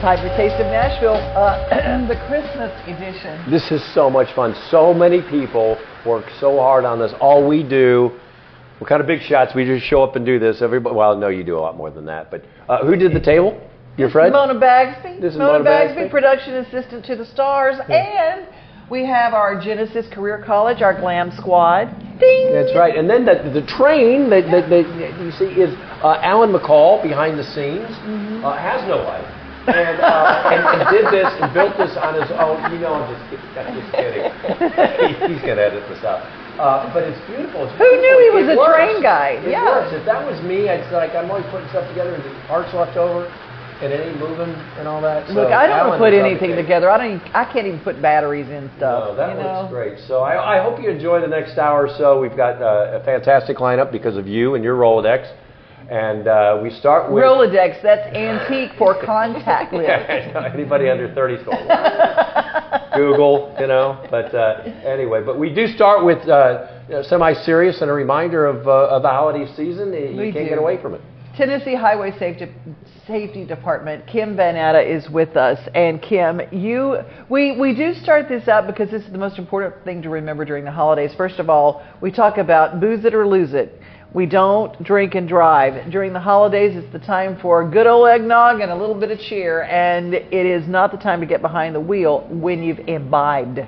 Piper Taste of Nashville, the Christmas edition. This is so much fun. So many people work so hard on this. All we do, we're kind of big shots. We just show up and do this. Everybody. Well, no, you do a lot more than that. But who did the table? Your friend? Mona Bagsby. This is Mona Bagsby, production assistant to the stars. And we have our Genesis Career College, our glam squad. Ding! That's right. And then the train that you see is Alan McCall behind the scenes. Mm-hmm. Has no life. And did this and built this on his own. You know, I'm just kidding. He's going to edit this out. But it's beautiful. Who knew he was a train guy? It works. If that was me, it's like I'm always putting stuff together and the parts left over. And any moving and all that. So look, I don't want to put anything together. I can't even put batteries in stuff. No, that looks great. So I hope you enjoy the next hour or so. We've got a fantastic lineup because of you and your Rolodex. And we start with... Rolodex, that's antique for contact list. Yeah, anybody under 30 is going, Google, you know. But anyway, but we do start with semi-serious and a reminder of the holiday season. You can't get away from it. Tennessee Highway Safety Department, Kim Van Atta is with us. And Kim, we do start this out because this is the most important thing to remember during the holidays. First of all, we talk about booze it or lose it. We don't drink and drive. During the holidays, it's the time for good old eggnog and a little bit of cheer. And it is not the time to get behind the wheel when you've imbibed.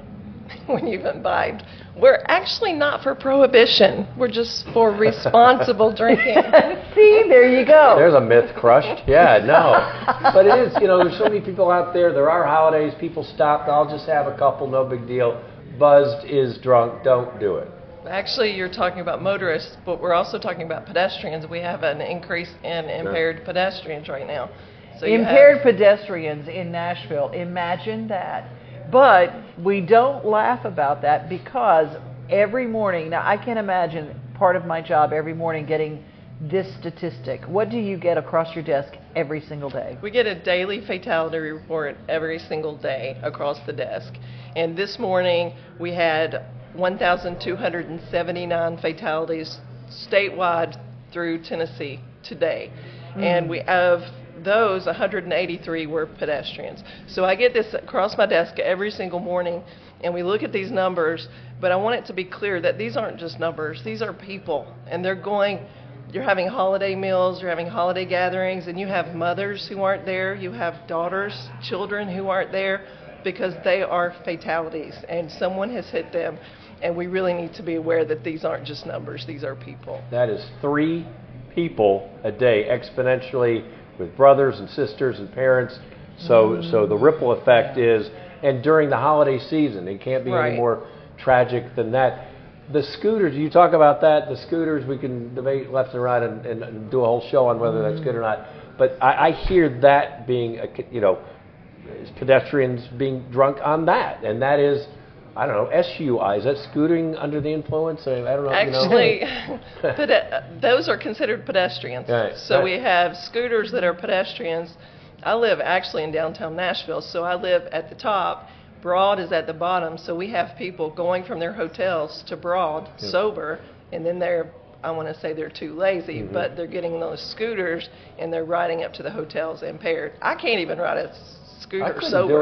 When you've imbibed. We're actually not for prohibition. We're just for responsible drinking. See, there you go. There's a myth crushed. Yeah, no. But it is, you know, there's so many people out there. There are holidays. People stop. I'll just have a couple. No big deal. Buzzed is drunk. Don't do it. Actually, you're talking about motorists, but we're also talking about pedestrians. We have an increase in impaired pedestrians right now. So impaired pedestrians in Nashville. Imagine that. But we don't laugh about that because every morning, now I can't imagine part of my job every morning getting this statistic. What do you get across your desk every single day? We get a daily fatality report every single day across the desk. And this morning we had 1,279 fatalities statewide through Tennessee today. Mm-hmm. And we have... those 183 were pedestrians. So I get this across my desk every single morning, and we look at these numbers, but I want it to be clear that these aren't just numbers. These are people, and they're going, you're having holiday meals, you're having holiday gatherings, and you have mothers who aren't there, you have daughters, children who aren't there because they are fatalities, and someone has hit them, and we really need to be aware that these aren't just numbers. These are people. That is 3 people a day, exponentially, with brothers and sisters and parents. So the ripple effect is, and during the holiday season, it can't be any more tragic than that. The scooters, you talk about that, the scooters, we can debate left and right and do a whole show on whether that's good or not. But I hear that being, pedestrians being drunk on that. And that is, I don't know, SUI, is that scootering under the influence? I don't know. Actually, those are considered pedestrians. Right, so we have scooters that are pedestrians. I live actually in downtown Nashville, so I live at the top. Broad is at the bottom, so we have people going from their hotels to Broad sober, and then I want to say they're too lazy, but they're getting those scooters, and they're riding up to the hotels impaired. I can't even ride a scooter sober.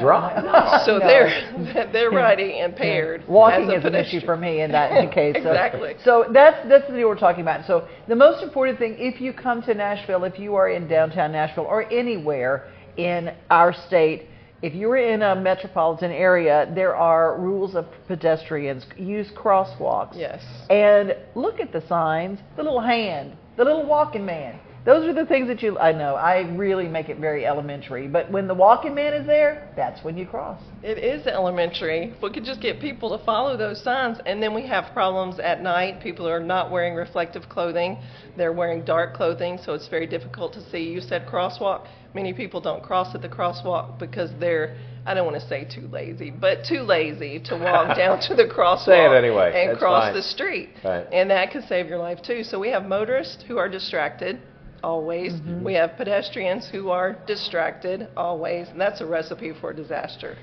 So they're riding impaired. Walking is an issue for me in that case. Exactly. So that's the deal we're talking about. So the most important thing, if you come to Nashville, if you are in downtown Nashville or anywhere in our state, if you're in a metropolitan area, there are rules of pedestrians. Use crosswalks. Yes. And look at the signs, the little hand, the little walking man. Those are the things that I know, I really make it very elementary, but when the walking man is there, that's when you cross. It is elementary. If we could just get people to follow those signs, and then we have problems at night. People are not wearing reflective clothing. They're wearing dark clothing, so it's very difficult to see. You said crosswalk. Many people don't cross at the crosswalk because they're, I don't want to say too lazy, but too lazy to walk down to the crosswalk and that's cross the street. Right. And that could save your life too. So we have motorists who are distracted. Always. Mm-hmm. We have pedestrians who are distracted always, and that's a recipe for disaster.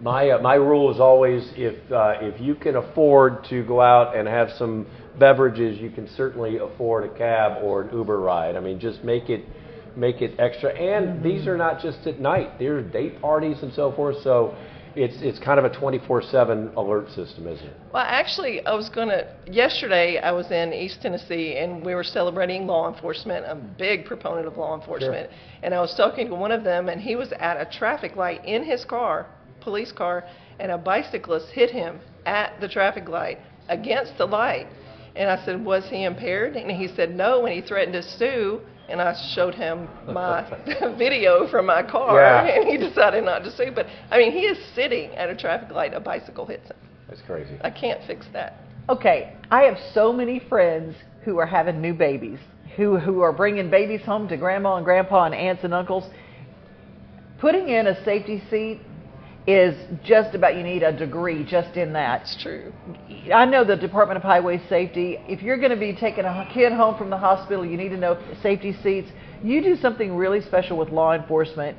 My rule is always if you can afford to go out and have some beverages, you can certainly afford a cab or an Uber ride. I mean, just make it make it extra. And these are not just at night. They're date parties and so forth. So it's kind of a 24/7 alert system, isn't it? Well, actually, I was going to, yesterday I was in East Tennessee and we were celebrating law enforcement. I'm a big proponent of law enforcement. Sure. And I was talking to one of them, and he was at a traffic light in his car, police car, and a bicyclist hit him at the traffic light, against the light. And I said, was he impaired? And he said no, and he threatened to sue. And I showed him my video from my car, and he decided not to sue. But, I mean, he is sitting at a traffic light. A bicycle hits him. That's crazy. I can't fix that. Okay, I have so many friends who are having new babies, who are bringing babies home to grandma and grandpa and aunts and uncles. Putting in a safety seat is just about, you need a degree just in that. It's true. I know the Department of Highway Safety, if you're going to be taking a kid home from the hospital, you need to know safety seats. You do something really special with law enforcement.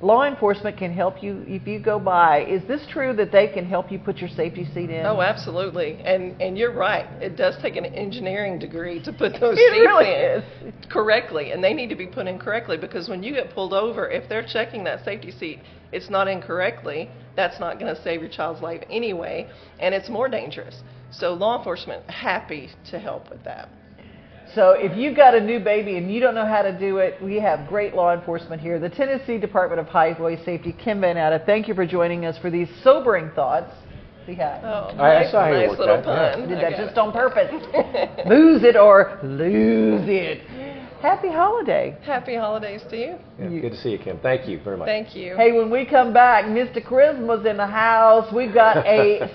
Law enforcement can help you if you go by. Is this true that they can help you put your safety seat in? Oh, absolutely. And you're right. It does take an engineering degree to put those seats really in correctly. And they need to be put in correctly, because when you get pulled over, if they're checking that safety seat, it's not incorrectly, that's not going to save your child's life anyway, and it's more dangerous. So law enforcement, happy to help with that. So if you've got a new baby and you don't know how to do it, we have great law enforcement here. The Tennessee Department of Highway Safety, Kim Van Atta, thank you for joining us for these sobering thoughts. Yeah. Oh, nice little pun. Yeah. Did that just on purpose. Lose it or lose it. Happy holiday. Happy holidays to you. Yeah, good to see you, Kim. Thank you very much. Thank you. Hey, when we come back, Mr. Christmas in the house. We've got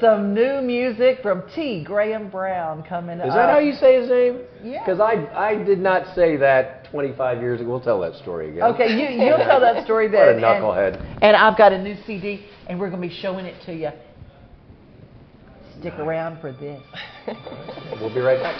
some new music from T. Graham Brown coming up. Is that how you say his name? Yeah. Because I did not say that 25 years ago. We'll tell that story again. Okay, you'll tell that story then. What a knucklehead. And I've got a new CD, and we're going to be showing it to you. Stick around for this. We'll be right back.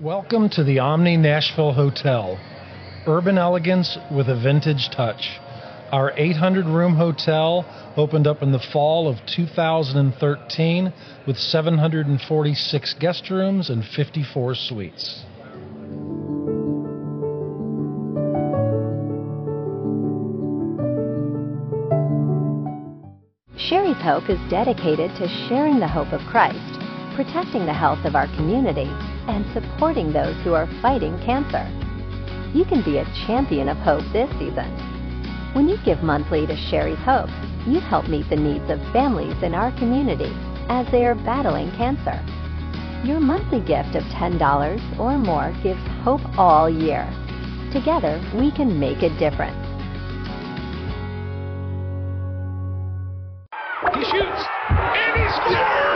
Welcome to the Omni Nashville Hotel, urban elegance with a vintage touch. Our 800-room hotel opened up in the fall of 2013 with 746 guest rooms and 54 suites. Sherry's Hope is dedicated to sharing the hope of Christ, protecting the health of our community, and supporting those who are fighting cancer. You can be a champion of hope this season. When you give monthly to Sherry's Hope, you help meet the needs of families in our community as they are battling cancer. Your monthly gift of $10 or more gives hope all year. Together, we can make a difference. He shoots, and he scores!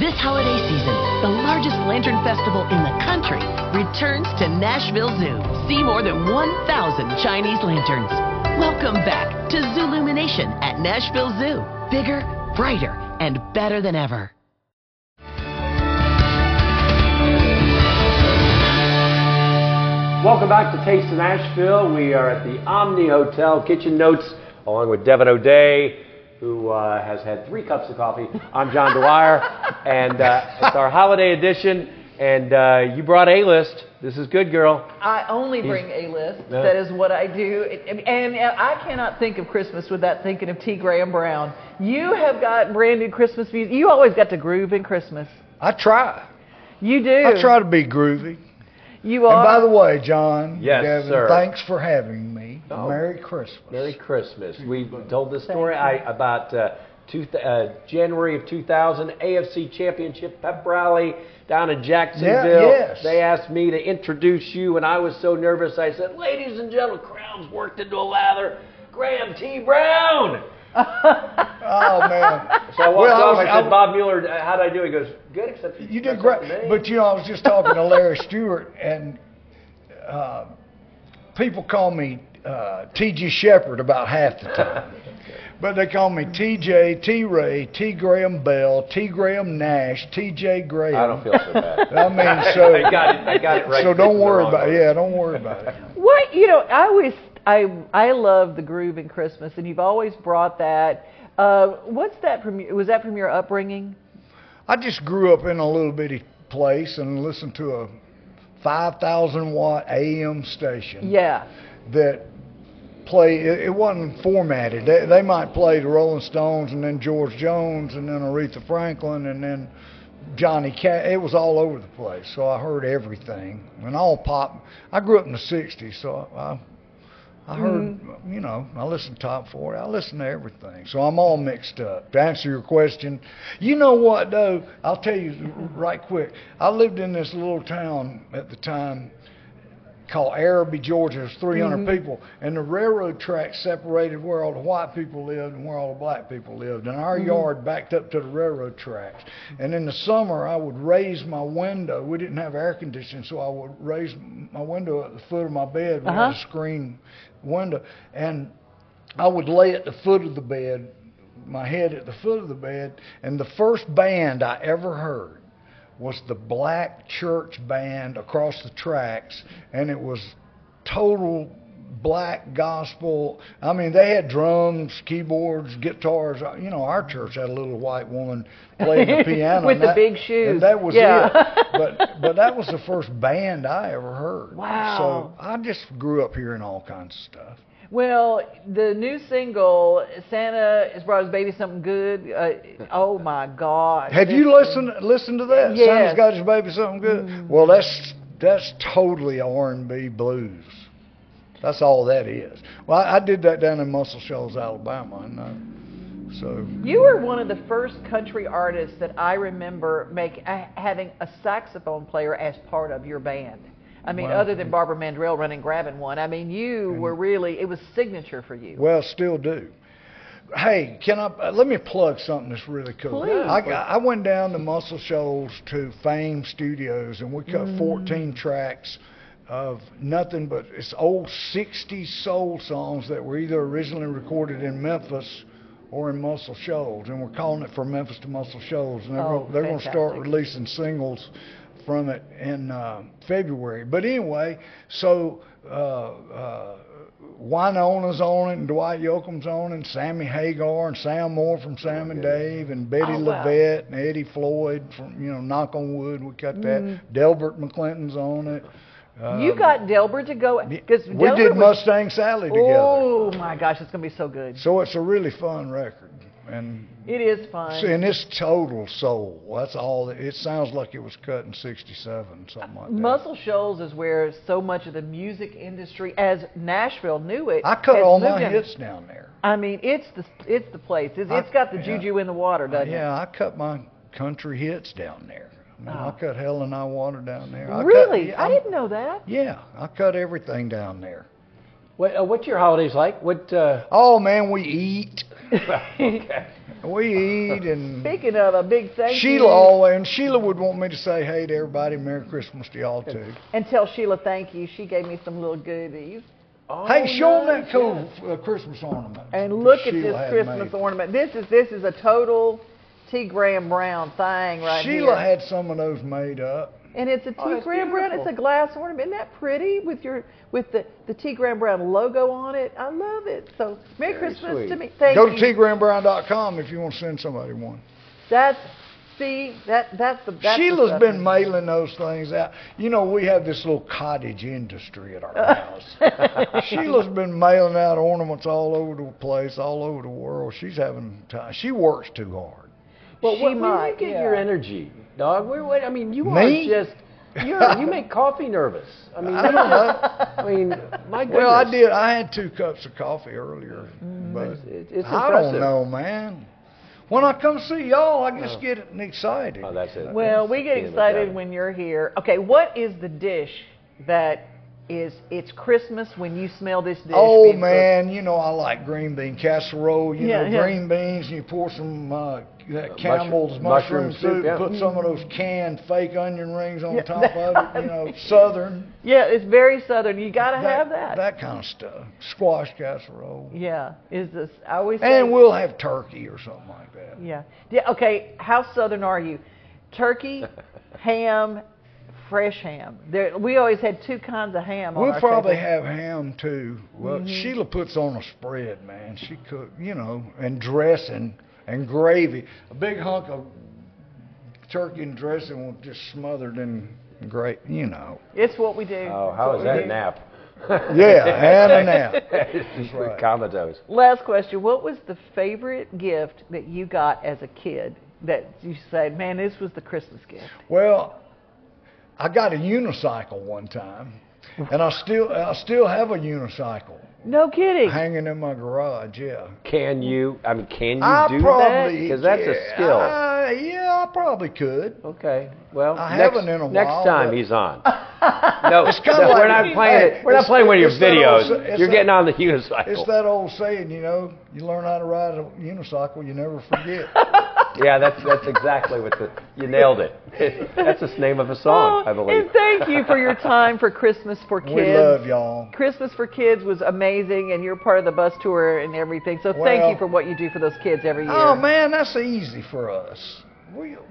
This holiday season, the largest lantern festival in the country returns to Nashville Zoo. See more than 1,000 Chinese lanterns. Welcome back to Zoolumination at Nashville Zoo. Bigger, brighter, and better than ever. Welcome back to Taste of Nashville. We are at the Omni Hotel Kitchen Notes, along with Devin O'Day, who has had 3 cups of coffee. I'm John Dwyer, and it's our holiday edition. And you brought A-list. This is good, girl. I only bring A-list. No. That is what I do. And I cannot think of Christmas without thinking of T. Graham Brown. You have got brand new Christmas music. You always got to groove in Christmas. I try. You do. I try to be groovy. You are. And by the way, John, yes, Devin, sir. Thanks for having me. Oh. Merry Christmas. Merry Christmas. We told this story about... January of 2000, AFC Championship pep rally down in Jacksonville. Yes. They asked me to introduce you, and I was so nervous. I said, "Ladies and gentlemen, crowds worked into a lather. Graham T. Brown." Oh man! So I walked off. I said, "Bob Mueller, how did I do?" He goes, "Good, except you did great." But you know, I was just talking to Larry Stewart, and people call me T.G. Shepherd about half the time. But they call me TJ, T. Ray, T. Graham Bell, T. Graham Nash, TJ Graham. I don't feel so bad. I mean, so I got it right. So don't worry about it. Yeah, don't worry about it. What you know, I love the groove in Christmas, and you've always brought that. What's that? Was that from your upbringing? I just grew up in a little bitty place and listened to a 5,000-watt AM station. Yeah. That. It wasn't formatted. They might play the Rolling Stones and then George Jones and then Aretha Franklin and then Johnny Cash. It was all over the place, so I heard everything and all pop. I grew up in the 60s, so I heard, you know, I listened to Top 40. I listened to everything, so I'm all mixed up. To answer your question, you know what, though? I'll tell you right quick. I lived in this little town at the time called Araby, Georgia. There's 300 people, and the railroad track separated where all the white people lived and where all the black people lived, and our yard backed up to the railroad tracks. And in the summer, I would raise my window. We didn't have air conditioning, so I would raise my window at the foot of my bed with a screen window, and I would lay at the foot of the bed, my head at the foot of the bed, and the first band I ever heard was the black church band across the tracks, and it was total black gospel. I mean, they had drums, keyboards, guitars. You know, our church had a little white woman playing the piano. With the big shoes. And that was it. But that was the first band I ever heard. Wow. So I just grew up hearing all kinds of stuff. Well, the new single, Santa Has Brought His Baby Something Good. Oh, my God. Have you listened to that? Yes. Santa's Got His Baby Something Good? Well, that's totally R&B blues. That's all that is. Well, I did that down in Muscle Shoals, Alabama. So you were one of the first country artists that I remember having a saxophone player as part of your band. I mean, other than Barbara Mandrell running, grabbing one, I mean, you were really, it was signature for you. Well, still do. Hey, let me plug something that's really cool. Please. I went down to Muscle Shoals to Fame Studios, and we cut 14 tracks of nothing but it's old 60s soul songs that were either originally recorded in Memphis or in Muscle Shoals, and we're calling it From Memphis to Muscle Shoals, and they're going to start releasing singles from it in February. But anyway, so Winona's on it, and Dwight Yoakam's on it, and Sammy Hagar, and Sam Moore from Sam and Dave, and Betty Levette, and Eddie Floyd from, you know, Knock on Wood, we cut that. Delbert McClinton's on it. You got Delbert to go because we did Mustang Sally together. Oh my gosh, it's gonna be so good. So it's a really fun record. And it is fun. And it's total soul. That's all. It sounds like it was cut in 67, something like that. Muscle Shoals is where so much of the music industry, as Nashville knew it. I cut all my hits down there. I mean, it's the place. It's got the juju in the water, doesn't it? Yeah, I cut my country hits down there. I mean, I cut Hell and High Water down there. Really? I didn't know that. Yeah, I cut everything down there. What's your holidays like? Oh, man, we eat. We eat and... Speaking of a big thank you... Sheila would want me to say, hey to everybody, Merry Christmas to y'all, too. And tell Sheila thank you. She gave me some little goodies. Oh, hey, show them that cool Christmas ornament. And look at this Christmas ornament. This is a total T. Graham Brown thing right here. Sheila had some of those made up. And it's a T. Graham Brown. It's a glass ornament. Isn't that pretty with the T. Graham Brown logo on it? I love it. So Merry Christmas to me. Thank you. Go to tgrahamBrown.com if you want to send somebody one. That's See, that's Sheila's been mailing those things out. You know, we have this little cottage industry at our house. Sheila's been mailing out ornaments all over the place, all over the world. She's having time. She works too hard. Well, where do you get your energy, dog? Where, I mean, you are just... You make coffee nervous. I mean, I don't know. I mean, my goodness. Well, I did. I had 2 cups of coffee earlier, but it's I don't know, man. When I come see y'all, I just get excited. Oh, that's it. Well, we get excited when you're here. Okay, what is the dish that is? It's Christmas when you smell this dish. Oh man, you know I like green bean casserole. You know, green beans, and you pour some. Camel's mushroom soup, put some of those canned fake onion rings on top of it, you know, southern. Yeah, it's very southern. You got to have that. That kind of stuff. Squash casserole. Yeah. I always say. And we'll have turkey or something like that. Yeah. Yeah. Okay, how southern are you? Turkey, ham, fresh ham. We always had 2 kinds of ham on our table. We'll probably have ham, too. Well, Sheila puts on a spread, man. She cooks, you know, and dressing. And gravy, a big hunk of turkey and dressing was just smothered in gravy, you know. It's what we do. Oh, how is that a nap? Yeah, and a nap. It's right. Comatose. Last question, what was the favorite gift that you got as a kid that you said, man, this was the Christmas gift? Well, I got a unicycle one time, and I still have a unicycle. No kidding. Hanging in my garage, yeah. Can you do that? Because that's a skill. Yeah, I probably could. Okay. Well, next time he's on. No, it's like, we're not playing one of your videos. You're getting on the unicycle. It's that old saying, you know, you learn how to ride a unicycle, you never forget. Yeah, that's exactly what you nailed it. That's the name of a song, I believe. And thank you for your time for Christmas for Kids. We love y'all. Christmas for Kids was amazing, and you're part of the bus tour and everything. So thank you for what you do for those kids every year. Oh man, that's easy for us.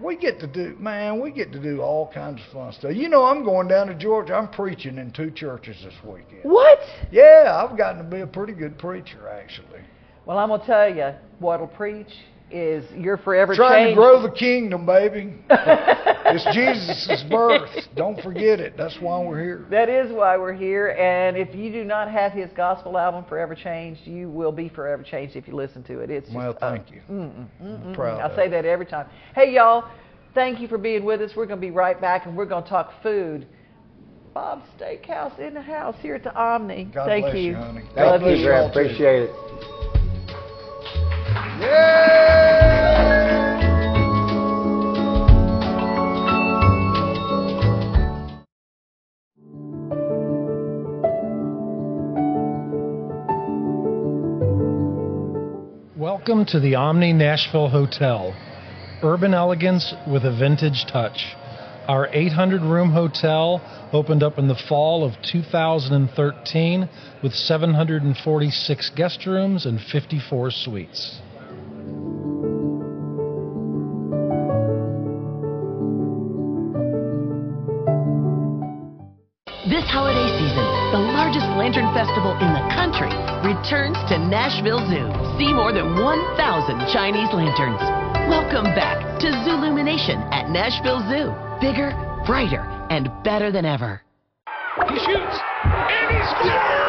We get to do, man, we get to do all kinds of fun stuff. You know, I'm going down to Georgia. I'm preaching in 2 churches this weekend. What? Yeah, I've gotten to be a pretty good preacher, actually. Well, I'm going to tell you, what'll preach is you're forever changed. Trying to grow the kingdom, baby. It's Jesus' birth. Don't forget it. That's why we're here. That is why we're here. And if you do not have his gospel album, Forever Changed, you will be forever changed if you listen to it. It's well, just, thank you. I'm proud of it. I say that every time. Hey, y'all, thank you for being with us. We're going to be right back, and we're going to talk food. Bob's Steakhouse in the house here at the Omni. God bless you, honey. Thank you, Graham. Appreciate it. Welcome to the Omni Nashville Hotel, urban elegance with a vintage touch. Our 800-room hotel opened up in the fall of 2013 with 746 guest rooms and 54 suites. This holiday season, the largest lantern festival in the country returns to Nashville Zoo. See more than 1,000 Chinese lanterns. Welcome back to Zoolumination at Nashville Zoo. Bigger, brighter, and better than ever. He shoots, and he scores!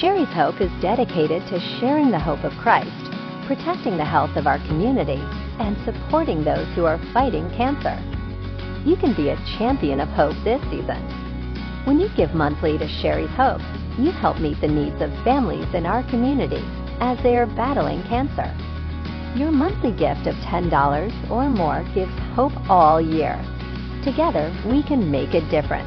Sherry's Hope is dedicated to sharing the hope of Christ, protecting the health of our community, and supporting those who are fighting cancer. You can be a champion of hope this season. When you give monthly to Sherry's Hope, you help meet the needs of families in our community as they are battling cancer. Your monthly gift of $10 or more gives hope all year. Together, we can make a difference.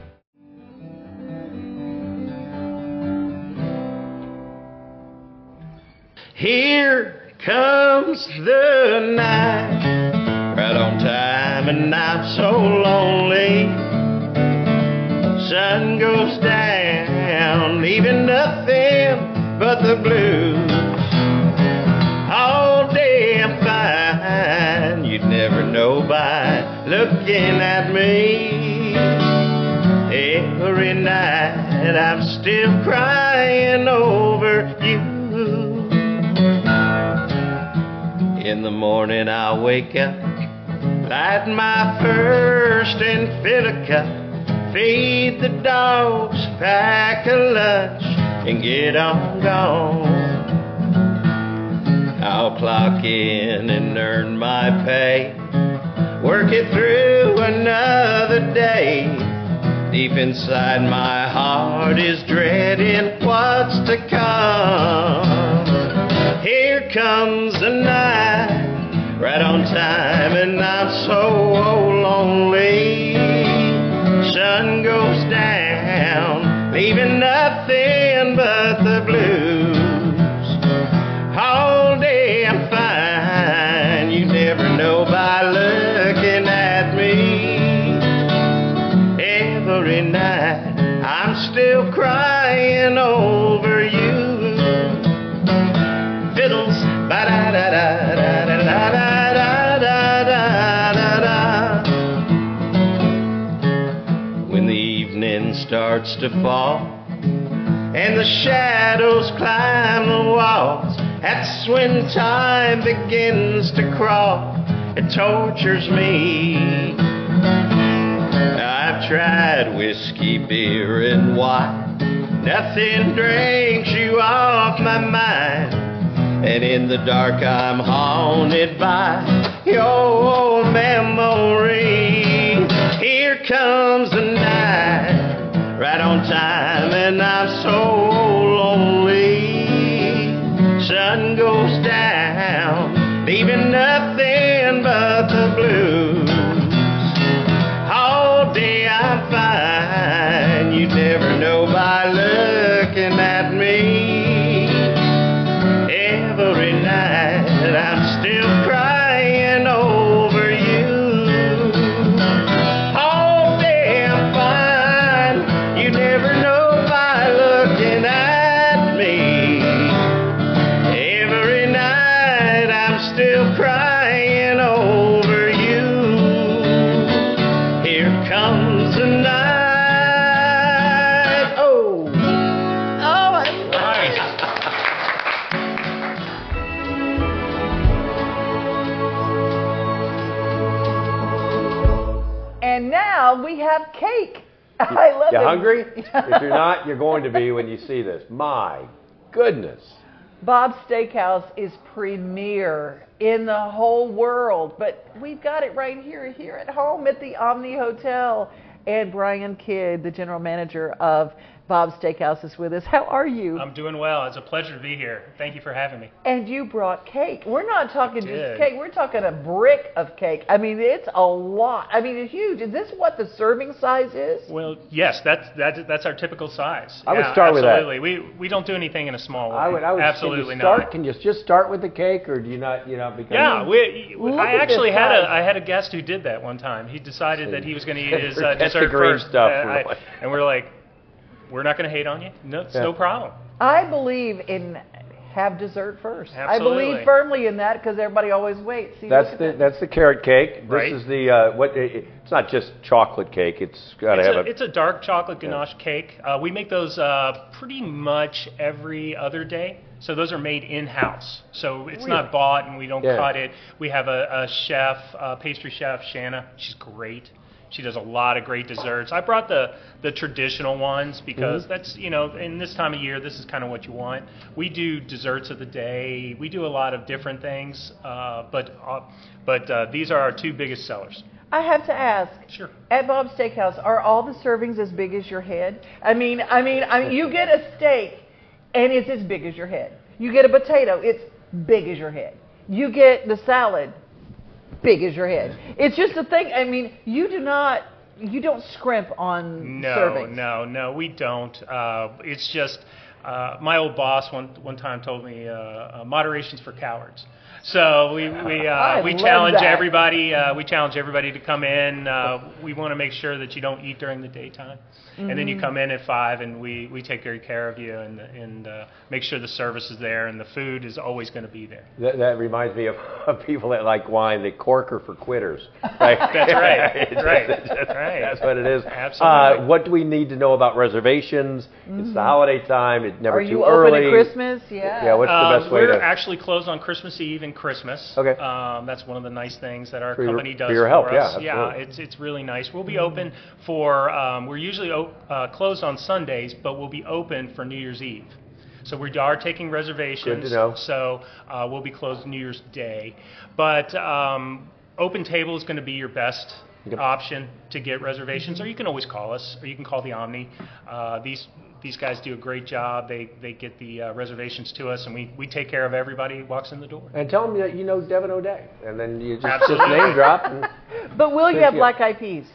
Here comes the night, right on time, and I'm so lonely. Sun goes down, leaving nothing but the blues. All day I'm fine, you'd never know by looking at me. Every night I'm still crying over you. In the morning I wake up, light my first and fill a cup, feed the dogs, pack a lunch, and get on gone. I'll clock in and earn my pay, work it through another day. Deep inside my heart is dreading what's to come. Here comes the night, right on time, and I'm so lonely. Sun goes down, leaving nothing but the blues. All day I'm fine, you never know by looking at me. Every night I'm still crying over you. Fiddles, ba-da-da-da-da. Starts to fall, and the shadows climb the walls. That's when time begins to crawl. It tortures me. I've tried whiskey, beer, and wine. Nothing drags you off my mind. And in the dark I'm haunted by your memory. Here comes the night, right on time, and I'm so lonely. Sun goes down, leaving nothing but the blues. All day I'm fine, you'd never know by looking at me. Every night I'm still crying. Cake. I love it. You hungry? If you're not, you're going to be when you see this. My goodness. Bob's Steakhouse is premier in the whole world, but we've got it right here at home at the Omni Hotel. And Brian Kidd, the general manager of Bob's Steakhouse, is with us. How are you? I'm doing well. It's a pleasure to be here. Thank you for having me. And you brought cake. We're not talking just cake. We're talking a brick of cake. I mean, it's a lot. I mean, it's huge. Is this what the serving size is? Well, yes. That's our typical size. I would start with that. Absolutely. We don't do anything in a small way. I would absolutely not. Can you just start with the cake, or do you not? You know, because I actually had a guest who did that one time. He decided that he was going to eat his dessert first. Stuff, really. And we're like, we're not going to hate on you. No, it's no problem. I believe in have dessert first. Absolutely. I believe firmly in that because everybody always waits. See, that's the carrot cake. Right. This is the it's not just chocolate cake. It's got to have a. It's a dark chocolate ganache cake. We make those pretty much every other day. So those are made in-house. So it's not bought, and we don't cut it. We have a chef, pastry chef, Shanna. She's great. She does a lot of great desserts. I brought the traditional ones because that's, you know, in this time of year, this is kind of what you want. We do desserts of the day. We do a lot of different things, but these are our two biggest sellers. I have to ask. Sure. At Bob's Steakhouse, are all the servings as big as your head? I mean, you get a steak, and it's as big as your head. You get a potato, it's big as your head. You get the salad, big as your head. It's just a thing. I mean, you don't scrimp on servings. No, we don't. It's just. My old boss one time told me, "Moderation's for cowards." So we challenge everybody. We challenge everybody to come in. We want to make sure that you don't eat during the daytime, and then you come in at 5, and we take great care of you and make sure the service is there and the food is always going to be there. That reminds me of people that like wine. The corker for quitters. Right? That's right. Right. That's what it is. Absolutely. What do we need to know about reservations? It's the holiday time. It's never too early. Are you open at Christmas? Yeah. Yeah. What's the best way to? We're actually closed on Christmas Eve and Christmas. Okay. That's one of the nice things that our company does for your help. Us. Yeah. It's really nice. We'll be open for. We're usually closed on Sundays, but we'll be open for New Year's Eve. So we are taking reservations. Good to know. So we'll be closed New Year's Day, but Open Table is going to be your best. Yep. Option to get reservations, or you can always call us, or you can call the Omni. These guys do a great job. They get the reservations to us, and we take care of everybody who walks in the door. And tell them that you know Devin O'Day, and then you just name drop. But will you have black eyed peas?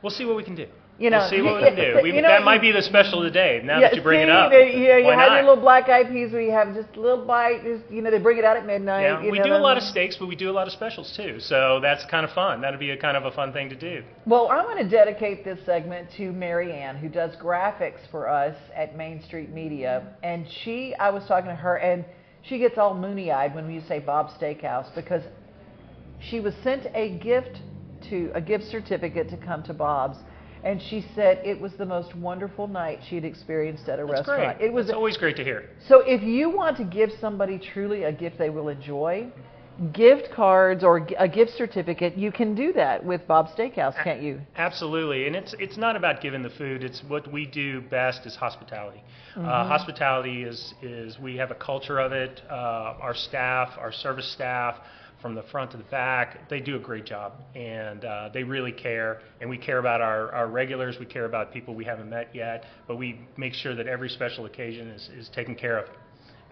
We'll see what we can do. We'll see what we can do. That might be the special of the day, now that you bring it up. You have your little black eyed peas where you have just a little bite. They bring it out at midnight. Yeah, we do a lot of steaks, but we do a lot of specials, too. So that's kind of fun. That'll be kind of a fun thing to do. Well, I want to dedicate this segment to Mary Ann, who does graphics for us at Main Street Media. And I was talking to her, and she gets all moony-eyed when you say Bob's Steakhouse, because she was sent a gift certificate to come to Bob's. And she said it was the most wonderful night she had experienced at a restaurant. Great. It's always great to hear. So if you want to give somebody truly a gift they will enjoy, gift cards or a gift certificate, you can do that with Bob's Steakhouse, can't you? Absolutely. And it's not about giving the food. It's what we do best is hospitality. Hospitality is we have a culture of it. Our staff, our service staff, from the front to the back, they do a great job, and they really care, and we care about our regulars, we care about people we haven't met yet, but we make sure that every special occasion is taken care of,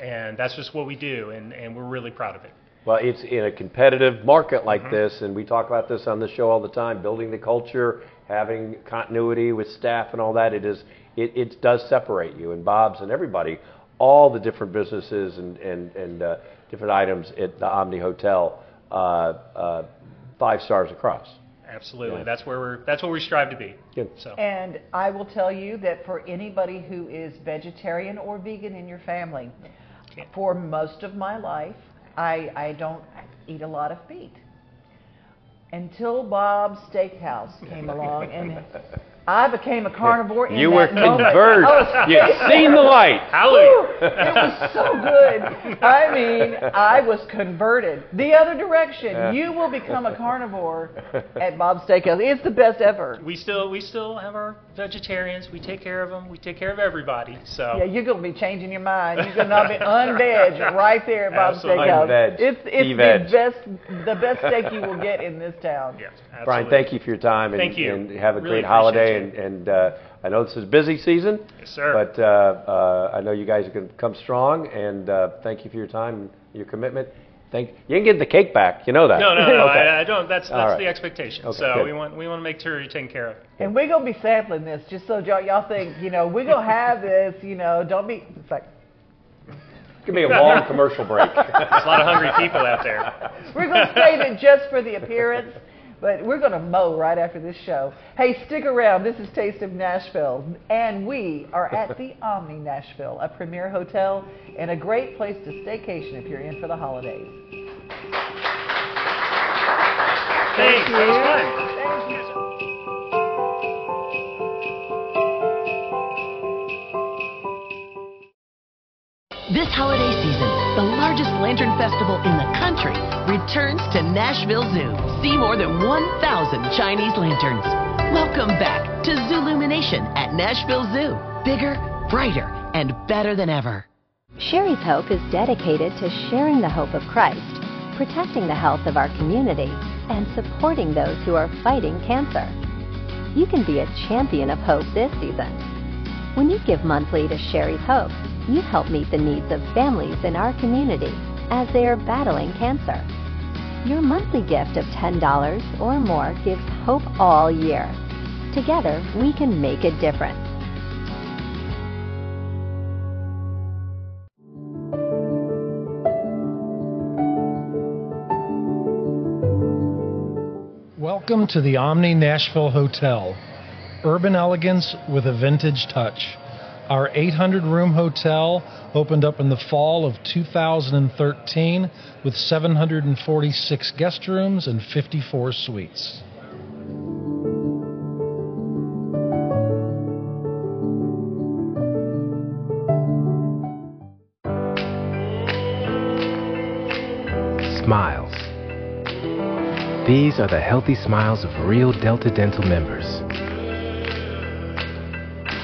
and that's just what we do, and we're really proud of it. Well, it's in a competitive market like this, and we talk about this on the show all the time, building the culture, having continuity with staff and all that, it does separate you, and Bob's and everybody, all the different businesses and different items at the Omni Hotel, 5 stars across. Absolutely, yeah. That's where we strive to be. Good. So. And I will tell you that for anybody who is vegetarian or vegan in your family, for most of my life, I don't eat a lot of meat until Bob's Steakhouse came along and. I became a carnivore in that moment. You were converted. You've seen the light. Hallelujah. It was so good. I mean, I was converted. The other direction. Yeah. You will become a carnivore at Bob's Steakhouse. It's the best ever. We still have our vegetarians. We take care of them. We take care of everybody. So yeah, you're going to be changing your mind. You're going to not be unveg right there at Bob's Steakhouse. Veg. It's the best steak you will get in this town. Yes, absolutely. Brian, thank you for your time. Thank you. And have a great holiday. And I know this is busy season. Yes, sir. But I know you guys are going to come strong, and thank you for your time and your commitment. You can get the cake back. You know that. No. Okay. I don't. That's right. The expectation. Okay, so good. we want to make sure you're taken care of. And we're going to be sampling this just so y'all think, we're going to have this, don't be. It's like. It's going to be a long commercial break. There's a lot of hungry people out there. We're going to save it just for the appearance. But we're going to mow right after this show. Hey, stick around. This is Taste of Nashville. And we are at the Omni Nashville, a premier hotel and a great place to staycation if you're in for the holidays. Thanks. Thank you. Thank you. This holiday season, the largest lantern festival in the country returns to Nashville Zoo. See more than 1,000 Chinese lanterns. Welcome back to Zoolumination at Nashville Zoo. Bigger, brighter, and better than ever. Sherry's Hope is dedicated to sharing the hope of Christ, protecting the health of our community, and supporting those who are fighting cancer. You can be a champion of hope this season. When you give monthly to Sherry's Hope, you help meet the needs of families in our community as they are battling cancer. Your monthly gift of $10 or more gives hope all year. Together, we can make a difference. Welcome to the Omni Nashville Hotel, urban elegance with a vintage touch. Our 800-room hotel opened up in the fall of 2013 with 746 guest rooms and 54 suites. Smiles. These are the healthy smiles of real Delta Dental members.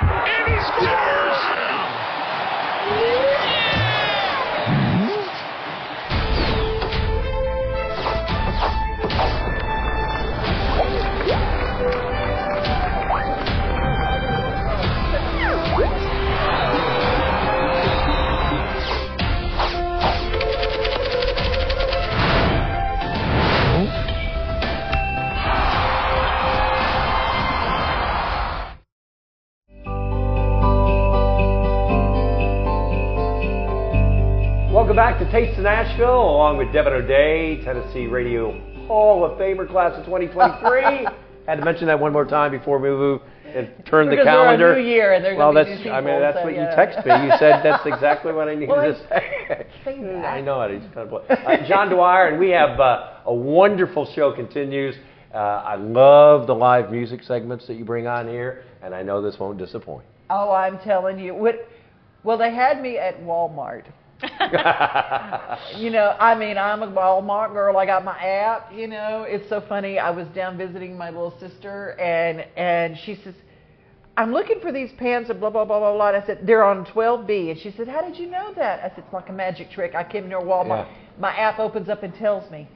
and he scores! Welcome back to Taste of Nashville, along with Devin O'Day, Tennessee Radio Hall of Famer class of 2023. Had to mention that one more time before we move and turn the calendar. We're a new year and there's that's what you texted me. You said that's exactly what I needed to say. I know it. It's kind of John Dwyer, and we have a wonderful show continues. I love the live music segments that you bring on here, and I know this won't disappoint. Oh, I'm telling you. Well, they had me at Walmart. You know, I mean, I'm a Walmart girl. I got my app, you know. It's so funny. I was down visiting my little sister, and she says, I'm looking for these pants and blah, blah, blah, blah, blah. And I said, they're on 12B. And she said, how did you know that? I said, it's like a magic trick. I came near Walmart. Yeah. My app opens up and tells me.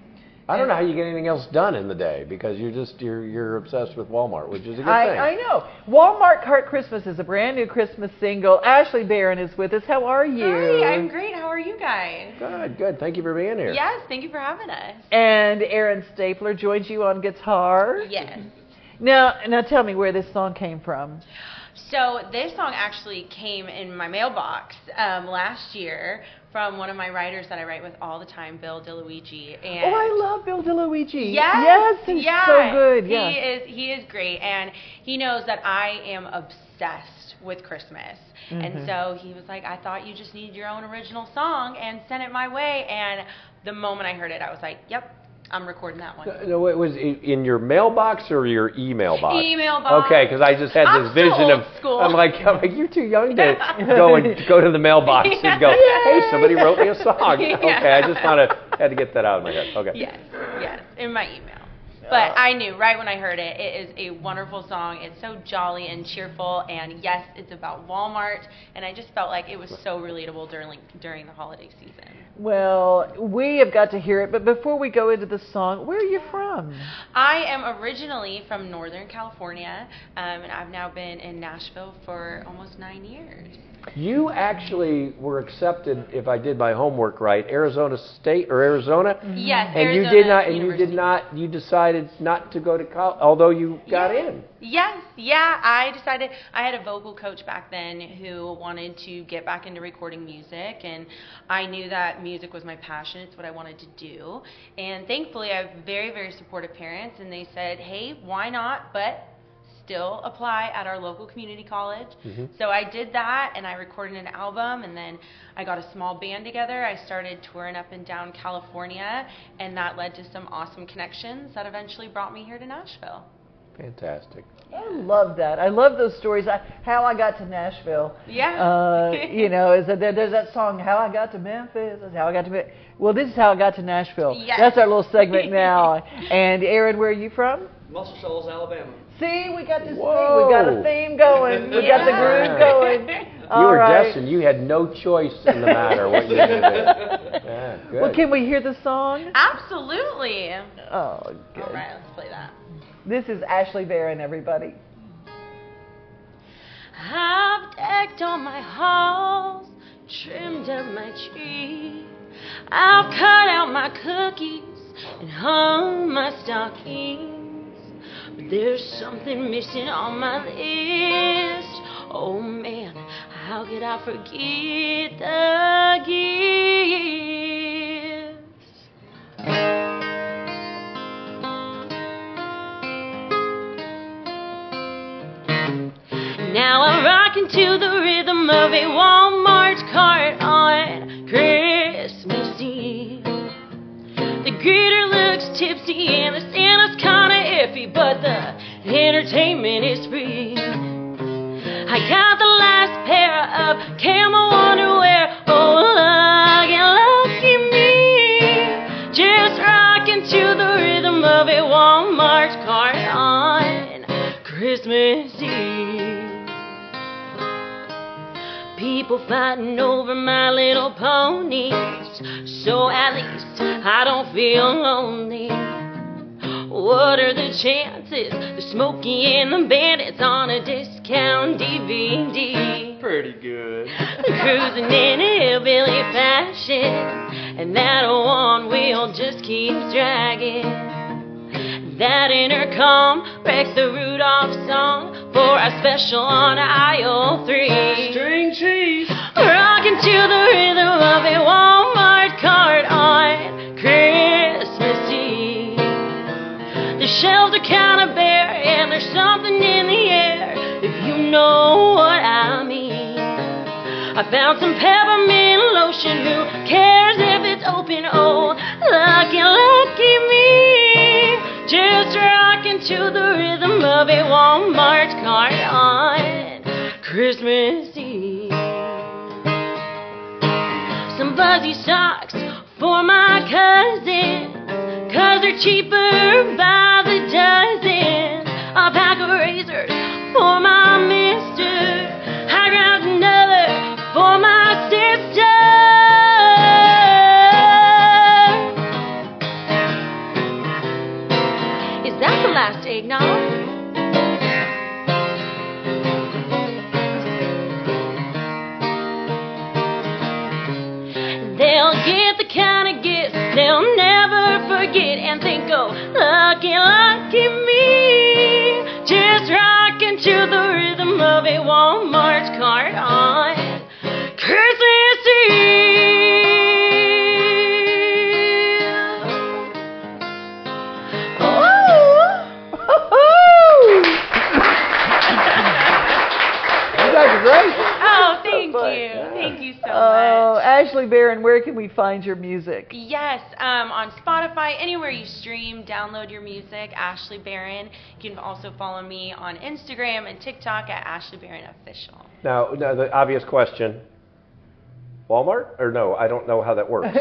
I don't know how you get anything else done in the day because you're obsessed with Walmart, which is a good thing. I know. Walmart Cart Christmas is a brand new Christmas single. Ashley Barron is with us. How are you? Hi, I'm great. How are you guys? Good, good. Thank you for being here. Yes, thank you for having us. And Aaron Stapler joins you on guitar. Yes. Now tell me where this song came from. So this song actually came in my mailbox last year from one of my writers that I write with all the time, Bill DiLuigi. And I love Bill DiLuigi. Yes, he's so good. Yeah. He is great, and he knows that I am obsessed with Christmas. Mm-hmm. And so he was like, I thought you just needed your own original song, and sent it my way. And the moment I heard it, I was like, yep. I'm recording that one. No, it was in your mailbox or your email box? Email box. Okay, because I just had this vision of school. I'm like, you're too young to go to the mailbox and go, hey, somebody wrote me a song. Yeah. Okay, I just had to get that out of my head. Okay. Yes, in my email. But I knew right when I heard it, it is a wonderful song. It's so jolly and cheerful, and yes, it's about Walmart, and I just felt like it was so relatable during the holiday season. Well, we have got to hear it, but before we go into the song, where are you from? I am originally from Northern California, and I've now been in Nashville for almost 9 years. You actually were accepted, if I did my homework right, Arizona State. Yes, and Arizona University. You decided not to go to college, although you got in. Yes, I decided. I had a vocal coach back then who wanted to get back into recording music, and I knew that music was my passion. It's what I wanted to do, and thankfully, I have very, very supportive parents, and they said, hey, why not, but still apply at our local community college. Mm-hmm. So I did that, and I recorded an album, and then I got a small band together. I started touring up and down California, and that led to some awesome connections that eventually brought me here to Nashville. Fantastic. I love that. I love those stories. How I got to Nashville. Yeah. You know, is that there's that song, How I Got to Memphis. How I Got to Memphis. Well, this is How I Got to Nashville. Yes. That's our little segment now. And Aaron, where are you from? Muscle Shoals, Alabama. See, we got this theme. We got a theme going. We got the groove going. All right. Destined. You had no choice in the matter what you did. Yeah, good. Well, can we hear the song? Absolutely. Oh, good. All right, let's play that. This is Ashley Barron, everybody. I've decked on my halls, trimmed up my tree. I've cut out my cookies and hung my stockings. But there's something missing on my list. Oh man, how could I forget the gifts? Now I'm rocking to the rhythm of a Walmart cart on Christmas Eve. The greeter looks tipsy and the Santa's kinda iffy, but the entertainment is free. I got the last pair of camel underwear. Oh, look at me, just rocking to the rhythm of a Walmart cart on Christmas Eve. People fighting over my little ponies, so at least I don't feel lonely. What are the chances? The Smokey and the Bandit's on a discount DVD. Pretty good. Cruising in a hillbilly fashion, and that one wheel just keeps dragging. That intercom wrecked the Rudolph song for a special on aisle 3. String cheese. Rocking to the rhythm of a Walmart cart on Christmas Eve. The shelves are kinda bare and there's something in the air, if you know what I mean. I found some peppermint lotion, who cares if it's open? Oh, lucky me, just rocking to the rhythm of a Walmart cart on Christmas Eve. Some fuzzy socks for my cousins, 'cause they're cheaper by the dozen. A pack of razors for my mister. I grabbed another for my sister. That's the last eggnog. They'll get the kind of gift they'll never forget and think, oh, lucky me, just rocking to the rhythm of a Walmart cart on Christmas Eve. Right? Oh, thank you. Thank you so much. Oh, Ashley Barron, where can we find your music? Yes, on Spotify, anywhere you stream, download your music, Ashley Barron. You can also follow me on Instagram and TikTok at Ashley Barron Official. Now the obvious question, Walmart? Or no, I don't know how that works.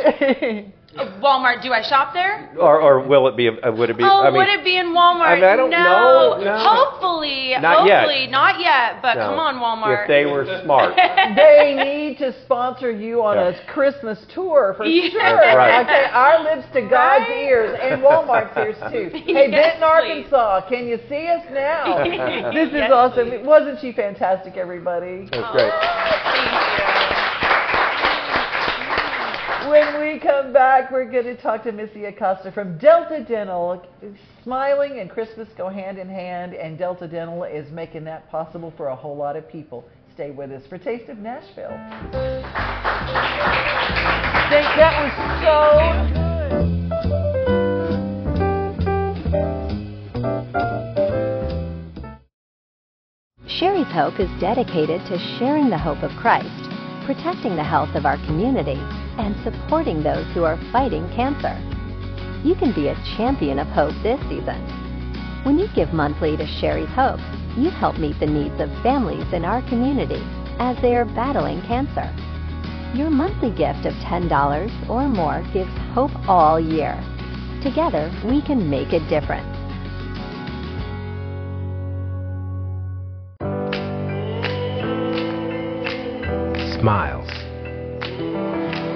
Walmart, do I shop there? Or will it be, would it be? Oh, I mean, would it be in Walmart? I mean, I don't know. No. Hopefully. Not yet, but no. Come on, Walmart. If they were smart. They need to sponsor you on a Christmas tour for sure. Right. Okay, our lips to God's ears and Walmart's ears too. Hey, Benton, Arkansas, can you see us now? This is awesome. Please. Wasn't she fantastic, everybody? That's great. Thank you. When we come back, we're going to talk to Missy Acosta from Delta Dental. Smiling and Christmas go hand in hand, and Delta Dental is making that possible for a whole lot of people. Stay with us for Taste of Nashville. I think that was so good. Sherry's Hope is dedicated to sharing the hope of Christ, protecting the health of our community, and supporting those who are fighting cancer. You can be a champion of hope this season. When you give monthly to Sherry's Hope, you help meet the needs of families in our community as they are battling cancer. Your monthly gift of $10 or more gives hope all year. Together, we can make a difference. Smiles.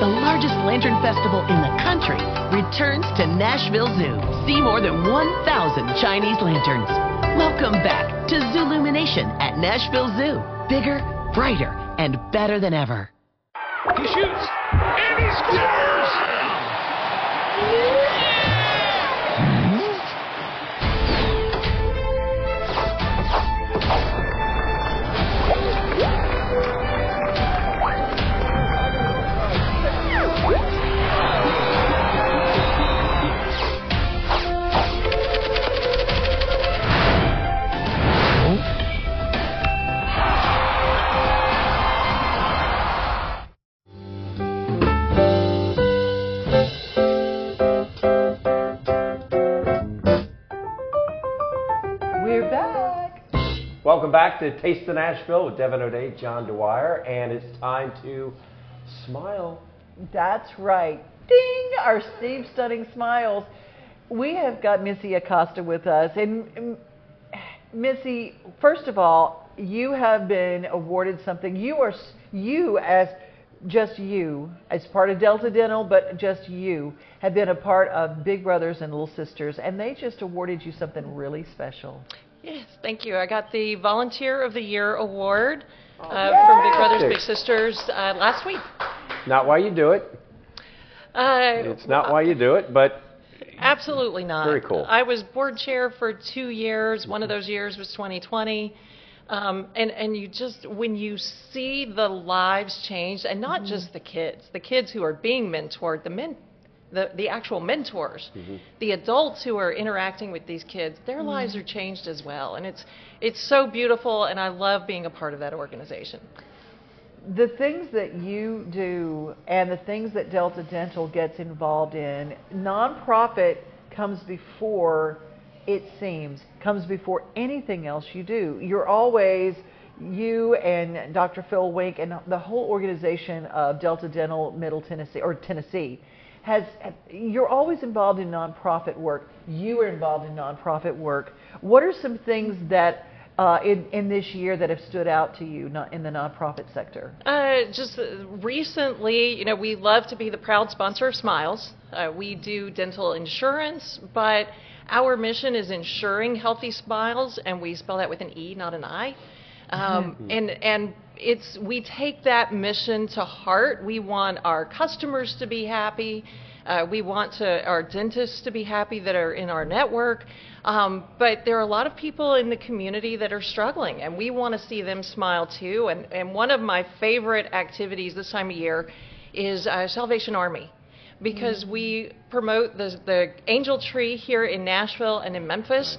the largest lantern festival in the country returns to Nashville Zoo. See more than 1,000 Chinese lanterns. Welcome back to Zoolumination at Nashville Zoo. Bigger, brighter, and better than ever. He shoots, and he scores! Welcome back to Taste of Nashville with Devin O'Day, John Dwyer, and it's time to smile. That's right. Ding! Our Steve Stunning Smiles. We have got Missy Acosta with us. And Missy, first of all, you have been awarded something. You, as part of Delta Dental, but just you, have been a part of Big Brothers and Little Sisters, and they just awarded you something really special. Yes, thank you. I got the Volunteer of the Year award from Big Brothers Big Sisters last week. Not why you do it. It's not why you do it, but absolutely not. Very cool. I was board chair for 2 years. One of those years was 2020, and you just when you see the lives changed, and not just the kids who are being mentored, the actual mentors, the adults who are interacting with these kids, their lives are changed as well. And it's so beautiful, and I love being a part of that organization. The things that you do and the things that Delta Dental gets involved in, nonprofit comes before, it seems, comes before anything else you do. You're always... You and Dr. Phil Wink and the whole organization of Delta Dental Middle Tennessee, or Tennessee, you're always involved in nonprofit work. You are involved in nonprofit work. What are some things that in this year that have stood out to you in the nonprofit sector? Just recently, you know, we love to be the proud sponsor of Smiles. We do dental insurance, but our mission is ensuring healthy smiles, and we spell that with an E, not an I. And it's we take that mission to heart. We want our customers to be happy. We want our dentists to be happy that are in our network. But there are a lot of people in the community that are struggling, and we want to see them smile too. And one of my favorite activities this time of year is Salvation Army, because we promote the Angel Tree here in Nashville and in Memphis.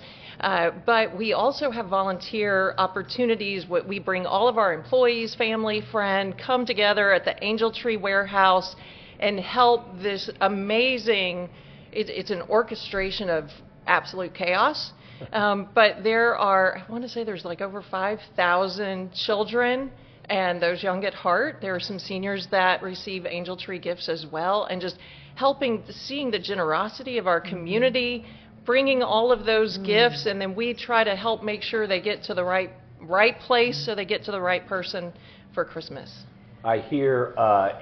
But we also have volunteer opportunities. We bring all of our employees, family, friend, come together at the Angel Tree Warehouse and help this amazing, it's an orchestration of absolute chaos. But there are, I want to say there's like over 5,000 children and those young at heart. There are some seniors that receive Angel Tree gifts as well. And just seeing the generosity of our community, bringing all of those gifts, and then we try to help make sure they get to the right right place so they get to the right person for Christmas. I hear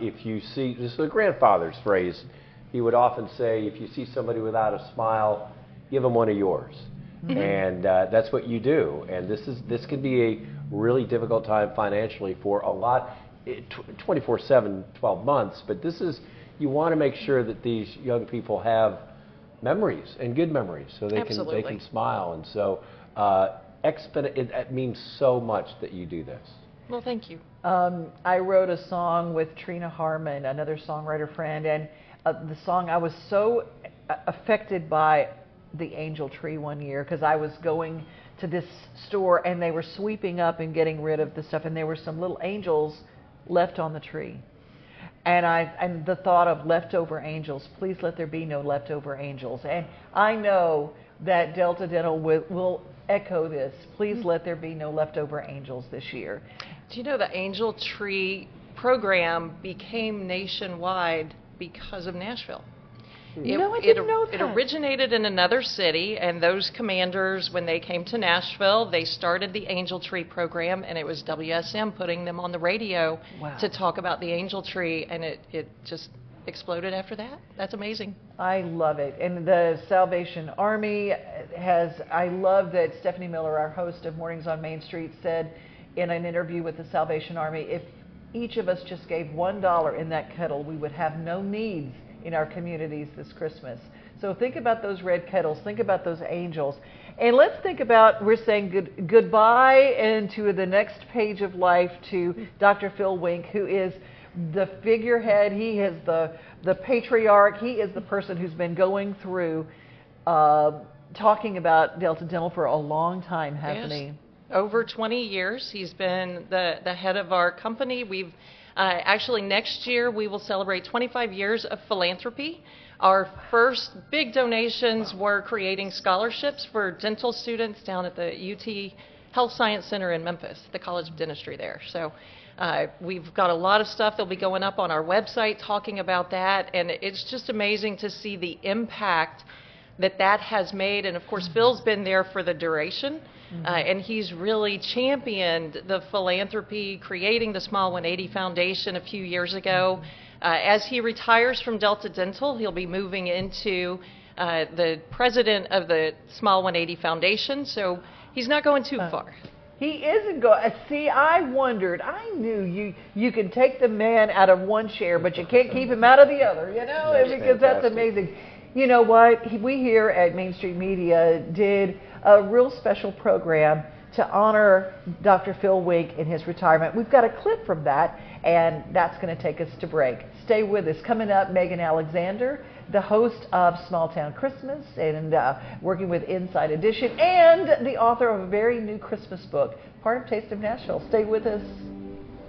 if you see, this is a grandfather's phrase, he would often say, if you see somebody without a smile, give them one of yours. Mm-hmm. And that's what you do. And this can be a really difficult time financially for a lot, 24/7, 12 months. But this is, you want to make sure that these young people have memories and good memories so they Absolutely. Can smile. And so it means so much that you do this. Well, thank you. I wrote a song with Trina Harmon, another songwriter friend, and the song I was so affected by the Angel Tree one year because I was going to this store and they were sweeping up and getting rid of the stuff, and there were some little angels left on the tree. And the thought of leftover angels, please let there be no leftover angels. And I know that Delta Dental will echo this. Please let there be no leftover angels this year. Do you know the Angel Tree program became nationwide because of Nashville? No, I didn't know that. It originated in another city, and those commanders, when they came to Nashville, they started the Angel Tree program, and it was WSM putting them on the radio wow. to talk about the Angel Tree, and it just exploded after that. That's amazing. I love it. And the Salvation Army I love that Stephanie Miller, our host of Mornings on Main Street, said in an interview with the Salvation Army, if each of us just gave $1 in that kettle, we would have no needs in our communities this Christmas. So think about those red kettles, think about those angels, and let's think about, we're saying goodbye and to the next page of life to Dr. Phil Wink, who is the figurehead, he is the patriarch, he is the person who's been going through talking about Delta Dental for a long time, hasn't he? Yes. Over 20 years, he's been the head of our company. We've actually, next year, we will celebrate 25 years of philanthropy. Our first big donations were creating scholarships for dental students down at the UT Health Science Center in Memphis, the College of Dentistry there. So we've got a lot of stuff that'll be going up on our website talking about that, and it's just amazing to see the impact that has made. And of course, Phil's been there for the duration, and he's really championed the philanthropy, creating the Small 180 Foundation a few years ago. As he retires from Delta Dental, he'll be moving into the president of the Small 180 Foundation, so he's not going too far. He isn't going. See, I wondered. I knew you can take the man out of one chair, but you can't keep him out of the other, you know, because that's amazing. You know what? We here at Main Street Media did a real special program to honor Dr. Phil Wink in his retirement. We've got a clip from that, and that's going to take us to break. Stay with us. Coming up, Megan Alexander, the host of Small Town Christmas and working with Inside Edition, and the author of a very new Christmas book, Piper Taste of Nashville. Stay with us.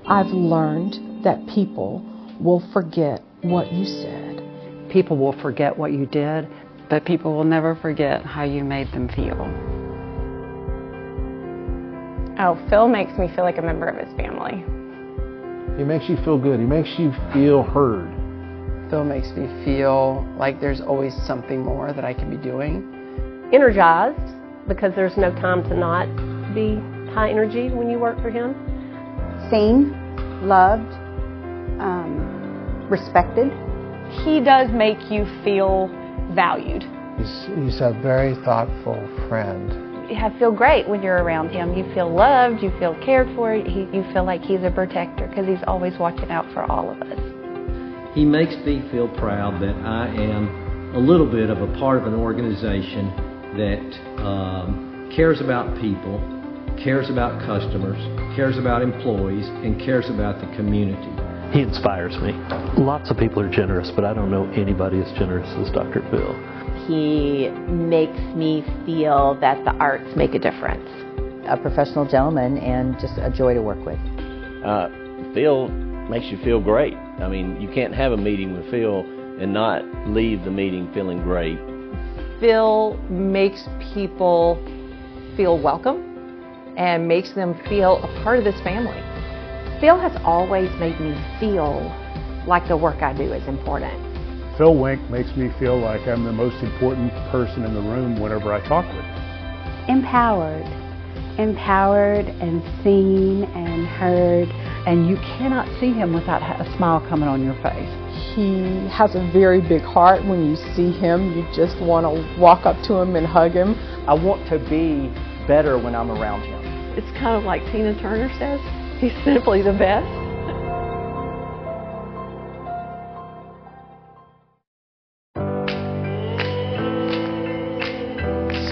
I've learned that people will forget what you said. People will forget what you did, but people will never forget how you made them feel. Oh, Phil makes me feel like a member of his family. He makes you feel good. He makes you feel heard. Phil makes me feel like there's always something more that I can be doing. Energized, because there's no time to not be high energy when you work for him. Seen, loved, respected. He does make you feel valued. He's a very thoughtful friend. You feel great when you're around him. You feel loved, you feel cared for, you feel like he's a protector because he's always watching out for all of us. He makes me feel proud that I am a little bit of a part of an organization that cares about people, cares about customers, cares about employees, and cares about the community. He inspires me. Lots of people are generous, but I don't know anybody as generous as Dr. Phil. He makes me feel that the arts make a difference. A professional gentleman and just a joy to work with. Phil makes you feel great. I mean, you can't have a meeting with Phil and not leave the meeting feeling great. Phil makes people feel welcome and makes them feel a part of this family. Phil has always made me feel like the work I do is important. Phil Wink makes me feel like I'm the most important person in the room whenever I talk with him. Empowered, empowered and seen and heard, and you cannot see him without a smile coming on your face. He has a very big heart. When you see him, you just want to walk up to him and hug him. I want to be better when I'm around him. It's kind of like Tina Turner says, he's simply the best.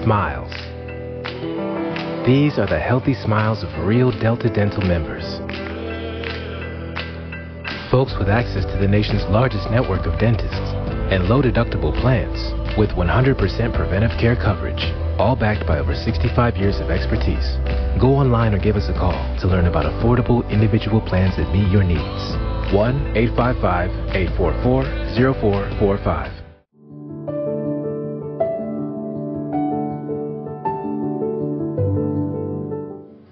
Smiles. These are the healthy smiles of real Delta Dental members. Folks with access to the nation's largest network of dentists and low deductible plans with 100% preventive care coverage, all backed by over 65 years of expertise. Go online or give us a call to learn about affordable individual plans that meet your needs. 1-855-844-0445.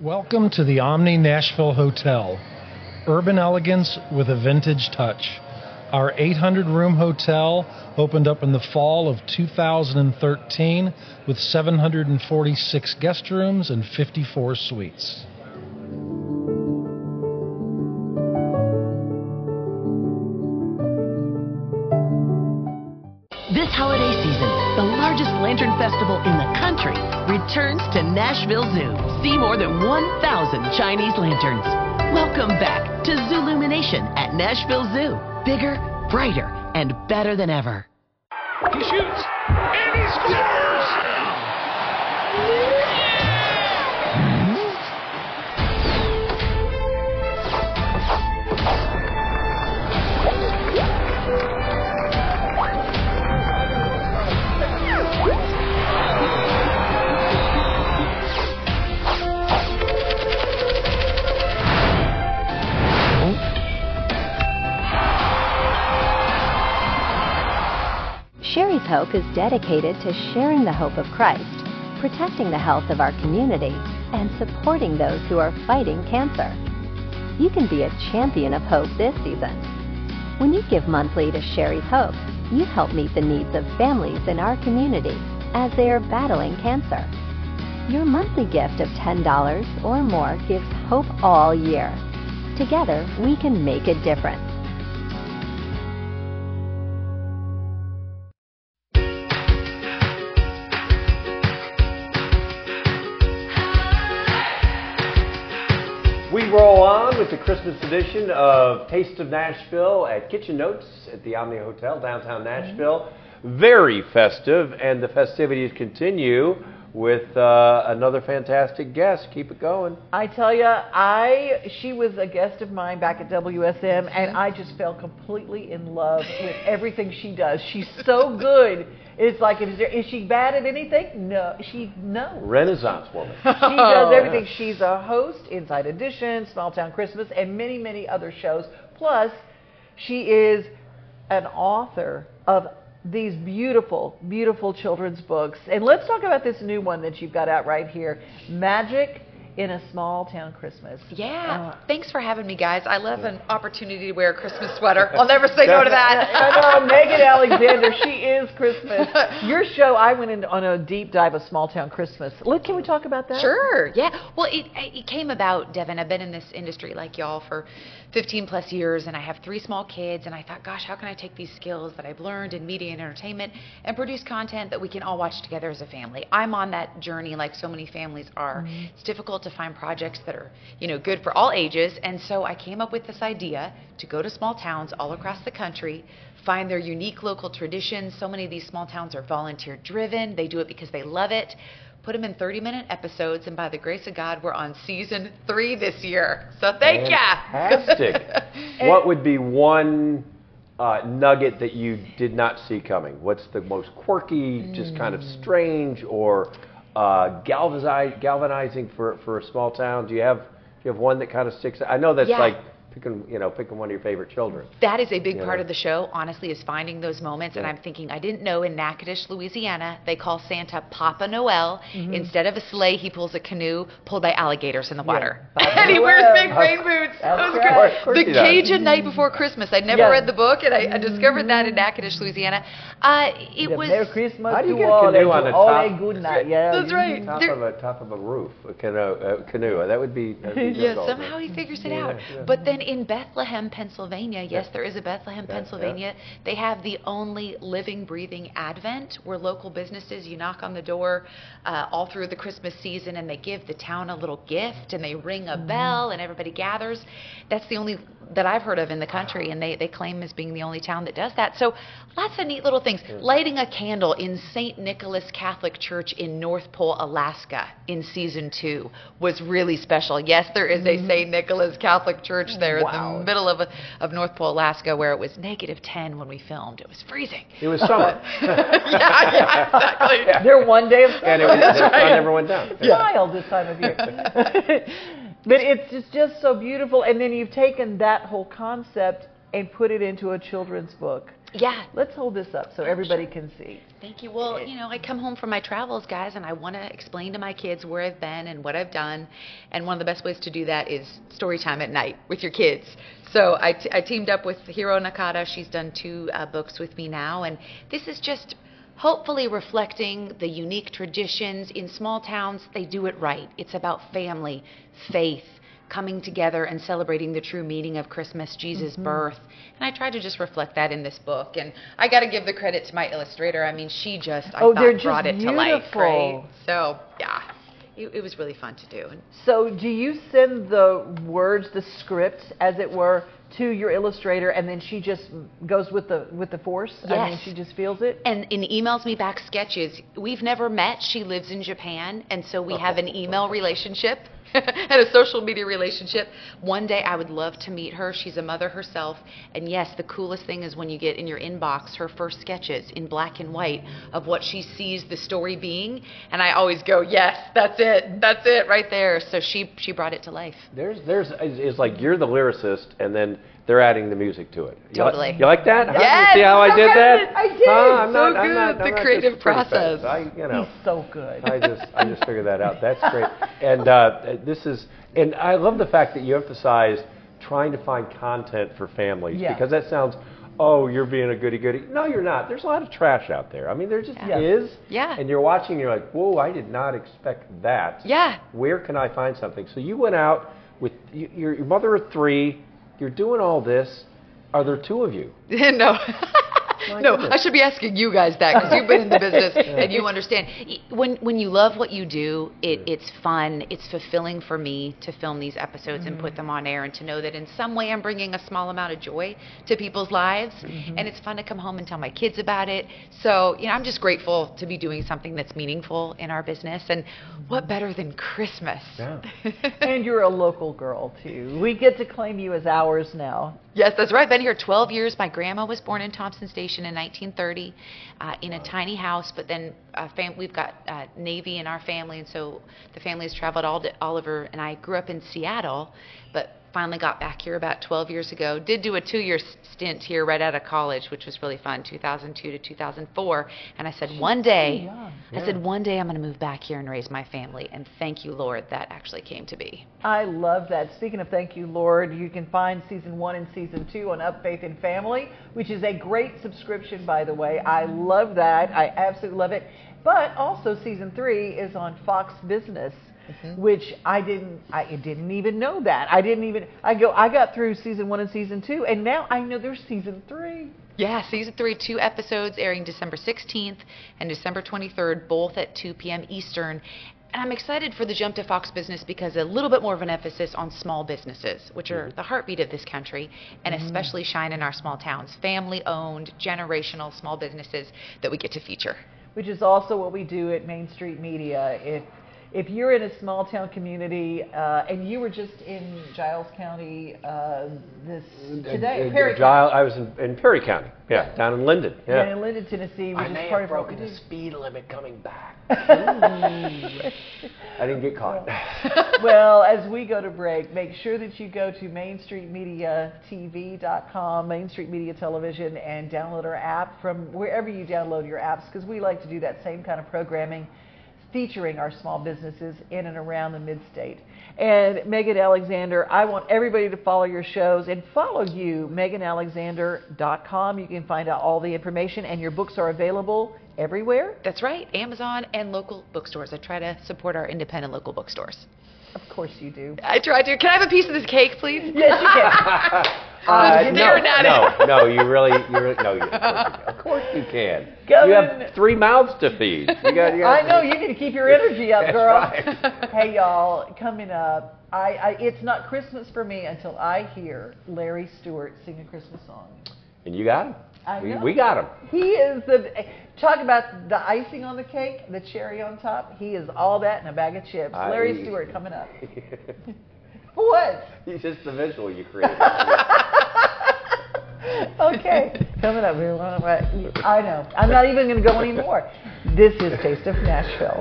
Welcome to the Omni Nashville Hotel, urban elegance with a vintage touch. Our 800-room hotel opened up in the fall of 2013 with 746 guest rooms and 54 suites. This holiday season, the largest lantern festival in the country returns to Nashville Zoo. See more than 1,000 Chinese lanterns. Welcome back to Zoolumination at Nashville Zoo. Bigger, brighter, and better than ever. He shoots, and he scores! Sherry's Hope is dedicated to sharing the hope of Christ, protecting the health of our community, and supporting those who are fighting cancer. You can be a champion of hope this season. When you give monthly to Sherry's Hope, you help meet the needs of families in our community as they are battling cancer. Your monthly gift of $10 or more gives hope all year. Together, we can make a difference. Roll on with the Christmas edition of Taste of Nashville at Kitchen Notes at the Omni Hotel, downtown Nashville. Very festive, and the festivities continue with another fantastic guest. Keep it going. I tell you, she was a guest of mine back at WSM, and I just fell completely in love with everything she does. She's so good. It's like, is she bad at anything? No, Renaissance woman. She does everything. She's a host, Inside Edition, Small Town Christmas, and many, many other shows. Plus, she is an author of these beautiful, beautiful children's books. And let's talk about this new one that you've got out right here, Magic in a Small Town Christmas. Yeah. Thanks for having me, guys. I love an opportunity to wear a Christmas sweater. I'll never say no to that. I know. Megan Alexander, she is Christmas. Your show, I went in on a deep dive of Small Town Christmas. Look, can we talk about that? Sure. Yeah. Well, it came about, Devin. I've been in this industry like y'all for 15 plus years, and I have 3 small kids, and I thought, gosh, how can I take these skills that I've learned in media and entertainment and produce content that we can all watch together as a family? I'm on that journey like so many families are. Mm-hmm. It's difficult to find projects that are, you know, good for all ages, and so I came up with this idea to go to small towns all across the country, find their unique local traditions. So many of these small towns are volunteer driven. They do it because they love it. Put them in 30-minute episodes, and by the grace of God, we're on season 3 this year. So thank you. Fantastic. What would be one nugget that you did not see coming? What's the most quirky, just kind of strange, or galvanizing for a small town? Do you have one that kind of sticks out? I know that's like Picking one of your favorite children. That is a big part of the show, honestly, is finding those moments. Yeah. And I'm thinking, I didn't know in Natchitoches, Louisiana, they call Santa Papa Noel. Mm-hmm. Instead of a sleigh, he pulls a canoe pulled by alligators in the water. Yeah. And he wears big rain boots. Of course the Cajun Night Before Christmas. I'd never read the book, and I discovered that in Natchitoches, Louisiana. It was... Merry Christmas to all, a good night. Yeah, that's right. Top of a roof, a canoe. That would be... somehow he figures it out. Yeah. But then in Bethlehem, Pennsylvania, there is a Bethlehem, Pennsylvania, they have the only living, breathing Advent where local businesses, you knock on the door all through the Christmas season and they give the town a little gift and they ring a bell and everybody gathers. That's the only that I've heard of in the country, and they claim as being the only town that does that. So lots of neat little things. Lighting a candle in St. Nicholas Catholic Church in North Pole, Alaska in season 2 was really special. Yes, there is a St. Nicholas Catholic Church there in the middle of North Pole, Alaska, where it was -10 when we filmed. It was freezing. It was summer. Exactly. Yeah. There one day of summer. And it was sun never went down. It's wild this time of year. But it's just so beautiful. And then you've taken that whole concept and put it into a children's book. Yeah. Let's hold this up so everybody can see. Thank you. Well, I come home from my travels, guys, and I want to explain to my kids where I've been and what I've done. And one of the best ways to do that is story time at night with your kids. So I teamed up with Hiro Nakata. She's done 2 books with me now. And this is just... hopefully reflecting the unique traditions in small towns. They do it right. It's about family, faith, coming together and celebrating the true meaning of Christmas, Jesus' birth. And I try to just reflect that in this book. And I got to give the credit to my illustrator. I mean, she just, brought it to life, right? So, yeah, it was really fun to do. So do you send the words, the scripts, as it were, to your illustrator, and then she just goes with the force? Yes. I mean, she just feels it? And emails me back sketches. We've never met. She lives in Japan, and so we have an email relationship and a social media relationship. One day I would love to meet her. She's a mother herself, and yes, the coolest thing is when you get in your inbox her first sketches in black and white of what she sees the story being, and I always go, yes, that's it right there. So she brought it to life. It's like you're the lyricist, and then they're adding the music to it. Totally. You like that? Yes. See how I did that? I did. The creative process. He's so good. I just figured that out. That's great. And and I love the fact that you emphasized trying to find content for families, because that sounds, you're being a goody-goody. No, you're not. There's a lot of trash out there. I mean, there just is. Yeah. And you're watching, you're like, whoa, I did not expect that. Yeah. Where can I find something? So you went out with your mother of 3. You're doing all this. Are there 2 of you? No. No, I should be asking you guys that, because you've been in the business and you understand. When you love what you do, it's fun. It's fulfilling for me to film these episodes and put them on air, and to know that in some way I'm bringing a small amount of joy to people's lives. And it's fun to come home and tell my kids about it. So, I'm just grateful to be doing something that's meaningful in our business. And what better than Christmas? Yeah. And you're a local girl, too. We get to claim you as ours now. Yes, that's right. I've been here 12 years. My grandma was born in Thompson Station in 1930 in a tiny house, but then we've got Navy in our family, and so the family has traveled all over, and I grew up in Seattle, but finally got back here about 12 years ago. Did do a 2-year stint here right out of college, which was really fun, 2002 to 2004, and I said one day I'm going to move back here and raise my family, and thank you, Lord, that actually came to be. I love that. Speaking of thank you, Lord, you can find season 1 and season 2 on Up Faith and Family, which is a great subscription, by the way. I love that. I absolutely love it. But also season 3 is on Fox Business. Mm-hmm. Which I didn't even know that. I got through season 1 and season 2, and now I know there's season 3. Yeah, season 3, 2 episodes airing December 16th and December 23rd, both at 2 p.m. Eastern. And I'm excited for the jump to Fox Business because a little bit more of an emphasis on small businesses, which are the heartbeat of this country, and especially shine in our small towns, family-owned, generational small businesses that we get to feature. Which is also what we do at Main Street Media. If If you're in a small town community, and you were just in Giles County Perry County. I was in Perry County, yeah, down in Linden. Yeah. And in Linden, Tennessee. I may have broken the speed limit coming back. I didn't get caught. Well, as we go to break, make sure that you go to MainStreetMediaTV.com, Main Street Media Television, and download our app from wherever you download your apps, because we like to do that same kind of programming, featuring our small businesses in and around the mid-state. And Megan Alexander, I want everybody to follow your shows and follow you, MeganAlexander.com. You can find out all the information, and your books are available everywhere? That's right, Amazon and local bookstores. I try to support our independent local bookstores. Of course you do. I try to. Can I have a piece of this cake, please? Yes, you can. Of course you can. You have three mouths to feed. I know, you need to keep your energy up, girl. Right. Hey, y'all, coming up, it's not Christmas for me until I hear Larry Stewart sing a Christmas song. And you got him. I know. We got him. He is talk about the icing on the cake, the cherry on top. He is all that in a bag of chips. Larry Stewart coming up. What? It's just the visual you created. Okay. Coming up. I know. I'm not even going to go anymore. This is Taste of Nashville.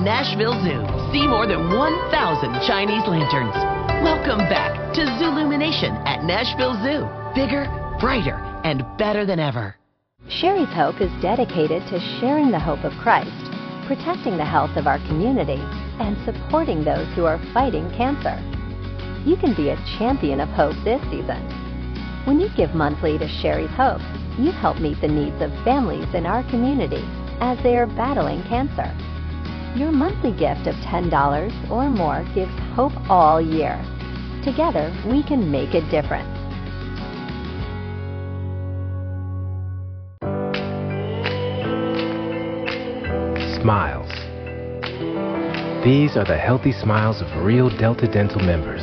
Nashville Zoo. See more than 1,000 Chinese lanterns. Welcome back to Zoolumination at Nashville Zoo. Bigger, brighter, and better than ever. Sherry's Hope is dedicated to sharing the hope of Christ, protecting the health of our community, and supporting those who are fighting cancer. You can be a champion of hope this season. When you give monthly to Sherry's Hope, you help meet the needs of families in our community as they are battling cancer. Your monthly gift of $10 or more gives hope all year. Together, we can make a difference. Smiles. These are the healthy smiles of real Delta Dental members.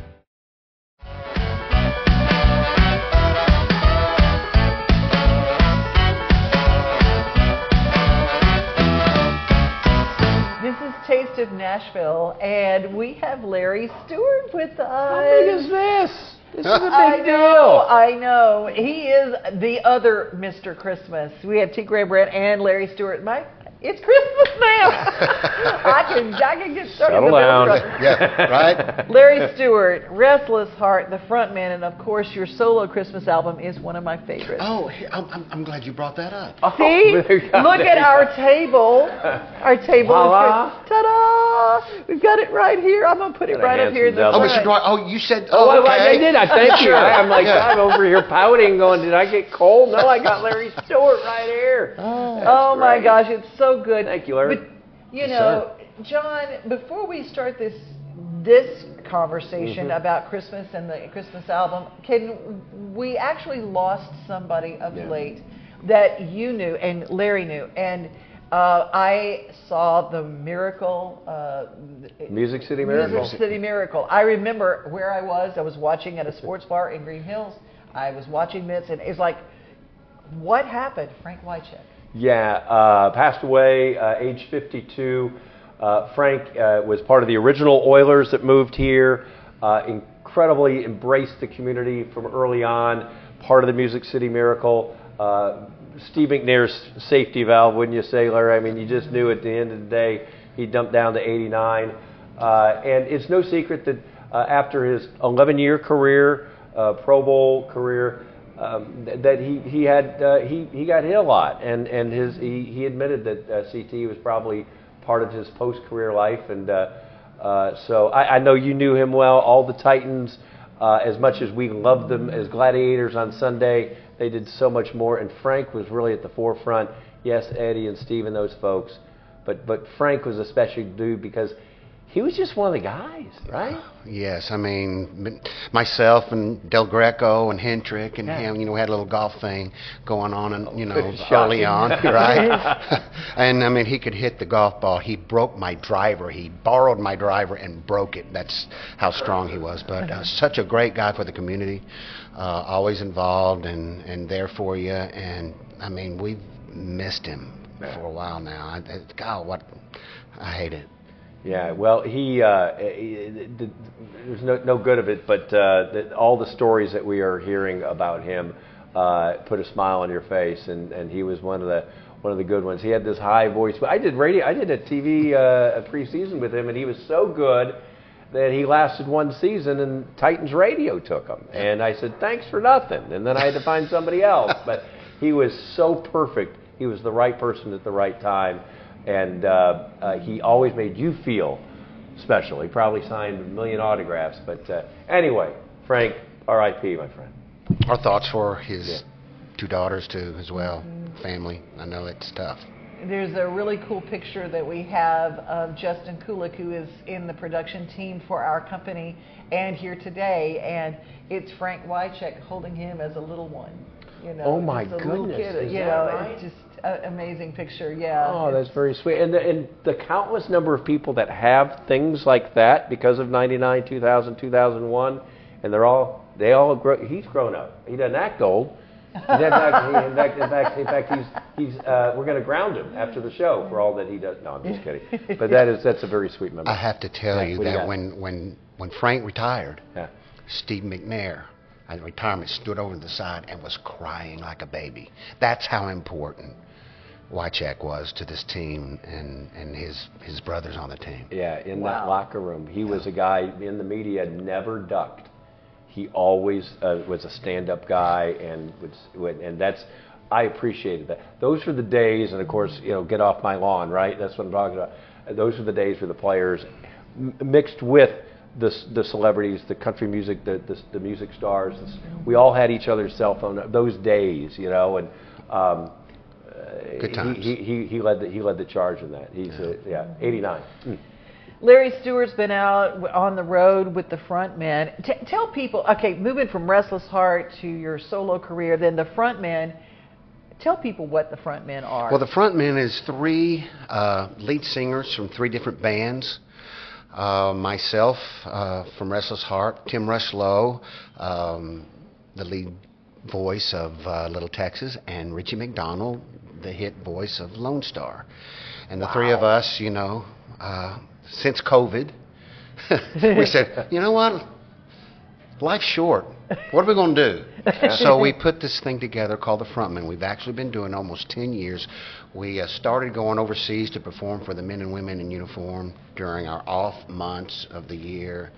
Taste of Nashville, and we have Larry Stewart with us. How big is this? This is a big deal. I know. He is the other Mr. Christmas. We have T. Graham Brown and Larry Stewart. Mike, it's Christmas now. I can get started. Settle down. Yeah, right? Larry Stewart, Restless Heart, the front man, and of course your solo Christmas album is one of my favorites. Oh, I'm glad you brought that up. Oh, see? Look at our table. Our table. Ta-da! We've got it right here. I'm going to put it right up here in the front. Oh, Mr. Dwyer. Oh, you said, okay. I did. I thank you. I'm like, I'm over here pouting going, did I get cold? No, I got Larry Stewart right here. Oh my gosh, it's so good. Thank you, Larry. But, you know, John, before we start this this conversation about Christmas and the Christmas album, we actually lost somebody of late that you knew and Larry knew, and I saw the miracle, Music City Miracle. Music City Miracle. I remember where I was watching at a sports bar in Green Hills. I was watching this, and it's like, what happened? Frank Wycheck. Yeah, passed away, age 52. Frank was part of the original Oilers that moved here, incredibly embraced the community from early on, part of the Music City Miracle. Steve McNair's safety valve, wouldn't you say, Larry? I mean, you just knew at the end of the day he dumped down to 89. And it's no secret that after his 11-year career, Pro Bowl career, that he got hit a lot, and he admitted that CT was probably part of his post-career life, and so I know you knew him well. All the Titans, as much as we loved them as gladiators on Sunday, they did so much more, and Frank was really at the forefront. Yes, Eddie and Steve and those folks, but Frank was a special dude because he was just one of the guys, right? Yes, I mean, myself and Del Greco and Hendrick and him, you know, we had a little golf thing going on, and you know, early on, right? And I mean, he could hit the golf ball. He broke my driver. He borrowed my driver and broke it. That's how strong he was. But such a great guy for the community, always involved and there for you. And I mean, we've missed him for a while now. God, what I hate it. Yeah, well, there's no good of it, but all the stories that we are hearing about him put a smile on your face, and he was one of the good ones. He had this high voice. I did radio. I did a TV preseason with him, and he was so good that he lasted one season, and Titans radio took him. And I said, thanks for nothing. And then I had to find somebody else. But he was so perfect. He was the right person at the right time. And he always made you feel special. He probably signed a million autographs. But anyway, Frank, R.I.P., my friend. Our thoughts for his two daughters, too, as well, family. I know it's tough. There's a really cool picture that we have of Justin Kulik, who is in the production team for our company and here today. And it's Frank Wycheck holding him as a little one. You know, oh, my goodness. Kid, you know, right? It's just amazing picture, yeah. Oh, that's very sweet. And the countless number of people that have things like that because of 99, 2000, 2001, and he's grown up. He doesn't act old. In fact, he's we're going to ground him after the show for all that he does. No, I'm just kidding. But that's a very sweet memory. I have to tell you that when Frank retired, Steve McNair at retirement stood over to the side and was crying like a baby. That's how important Wycheck was to this team and his brothers on the team. Yeah, in that locker room. He was a guy in the media, never ducked. He always was a stand-up guy, and that's, I appreciated that. Those were the days, and of course, you know, get off my lawn, right? That's what I'm talking about. Those were the days for the players mixed with the celebrities, the country music, the music stars. We all had each other's cell phone those days, you know, and good times. He led the charge in that. He's 89. Larry Stewart's been out on the road with the front man. Tell people, okay, moving from Restless Heart to your solo career, then the front man. Tell people what the front men are. Well, the front men is three lead singers from three different bands. Myself from Restless Heart, Tim Rushlow, the lead voice of Little Texas, and Richie McDonald, the hit voice of Lone Star. And the three of us, you know, since COVID, we said, you know what? Life's short. What are we going to do? So we put this thing together called The Frontmen. We've actually been doing almost 10 years. We started going overseas to perform for the men and women in uniform during our off months of the year,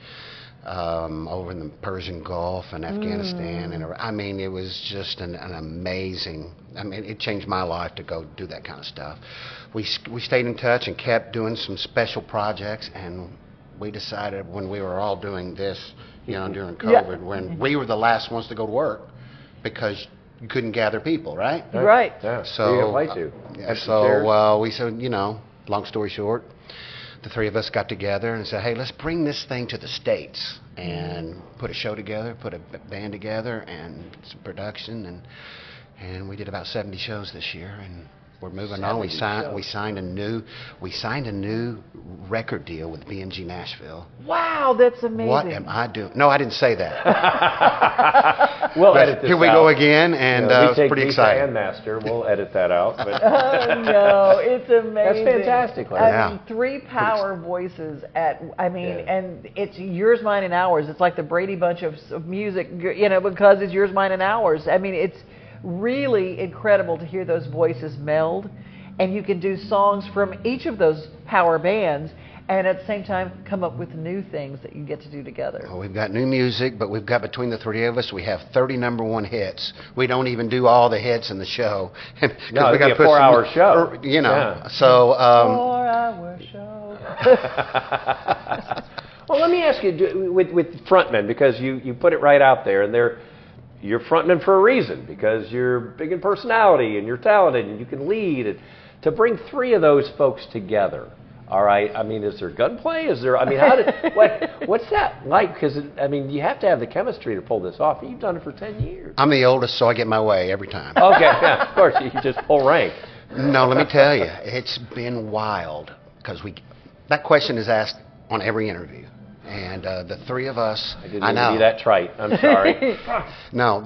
over in the Persian Gulf and Afghanistan. And I mean, it was just an amazing, I mean, it changed my life to go do that kind of stuff. We stayed in touch and kept doing some special projects, and we decided when we were all doing this, you know, during COVID, when we were the last ones to go to work because you couldn't gather people, right? Right. Yeah. So we said, you know, long story short, the three of us got together and said, hey, let's bring this thing to the States and put a show together, put a band together and some production. And we did about 70 shows this year, and we're moving on. We signed a new record deal with BMG Nashville. Wow, that's amazing. What am I doing? No, I didn't say that. We'll edit this out. Here we go again, and it's pretty exciting. And Master, we'll edit that out. But oh no, it's amazing. That's fantastic. Right? I mean, three power voices and it's yours, mine, and ours. It's like the Brady Bunch of music, you know, because it's yours, mine, and ours. I mean, it's really incredible to hear those voices meld, and you can do songs from each of those power bands and at the same time come up with new things that you get to do together. Well, we've got new music, but we've got, between the three of us, we have 30 number one hits. We don't even do all the hits in the show. No, we got a 4-hour show. You know, yeah. So 4-hour show. Well, let me ask you, with frontmen, because you put it right out there, and you're frontman for a reason, because you're big in personality and you're talented and you can lead. And to bring three of those folks together, all right, I mean, is there gunplay? What's that like? Because, I mean, you have to have the chemistry to pull this off. You've done it for 10 years. I'm the oldest, so I get my way every time. Okay, yeah, of course, you just pull rank. No, let me tell you, it's been wild, because that question is asked on every interview. And the three of us, I didn't mean to be that trite. I'm sorry. No,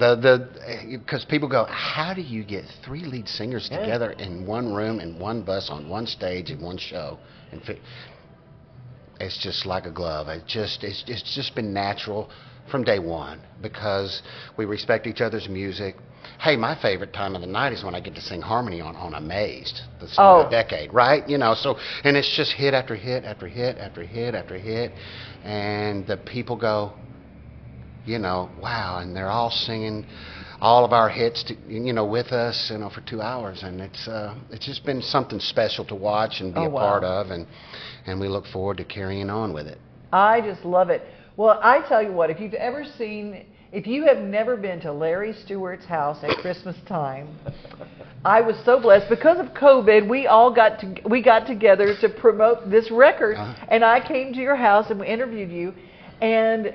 because people go, how do you get three lead singers together in one room, in one bus, on one stage, in one show? And it's just like a glove. It's just been natural from day one, because we respect each other's music. Hey, my favorite time of the night is when I get to sing harmony on Amazed, the song of the decade, right? You know, so, and it's just hit after hit after hit after hit after hit, and the people go, you know, wow, and they're all singing all of our hits, with us, you know, for 2 hours, and it's just been something special to watch and be a part of, and we look forward to carrying on with it. I just love it. Well, I tell you what, if you have never been to Larry Stewart's house at Christmas time, I was so blessed. Because of COVID, we got together to promote this record, and I came to your house and we interviewed you, and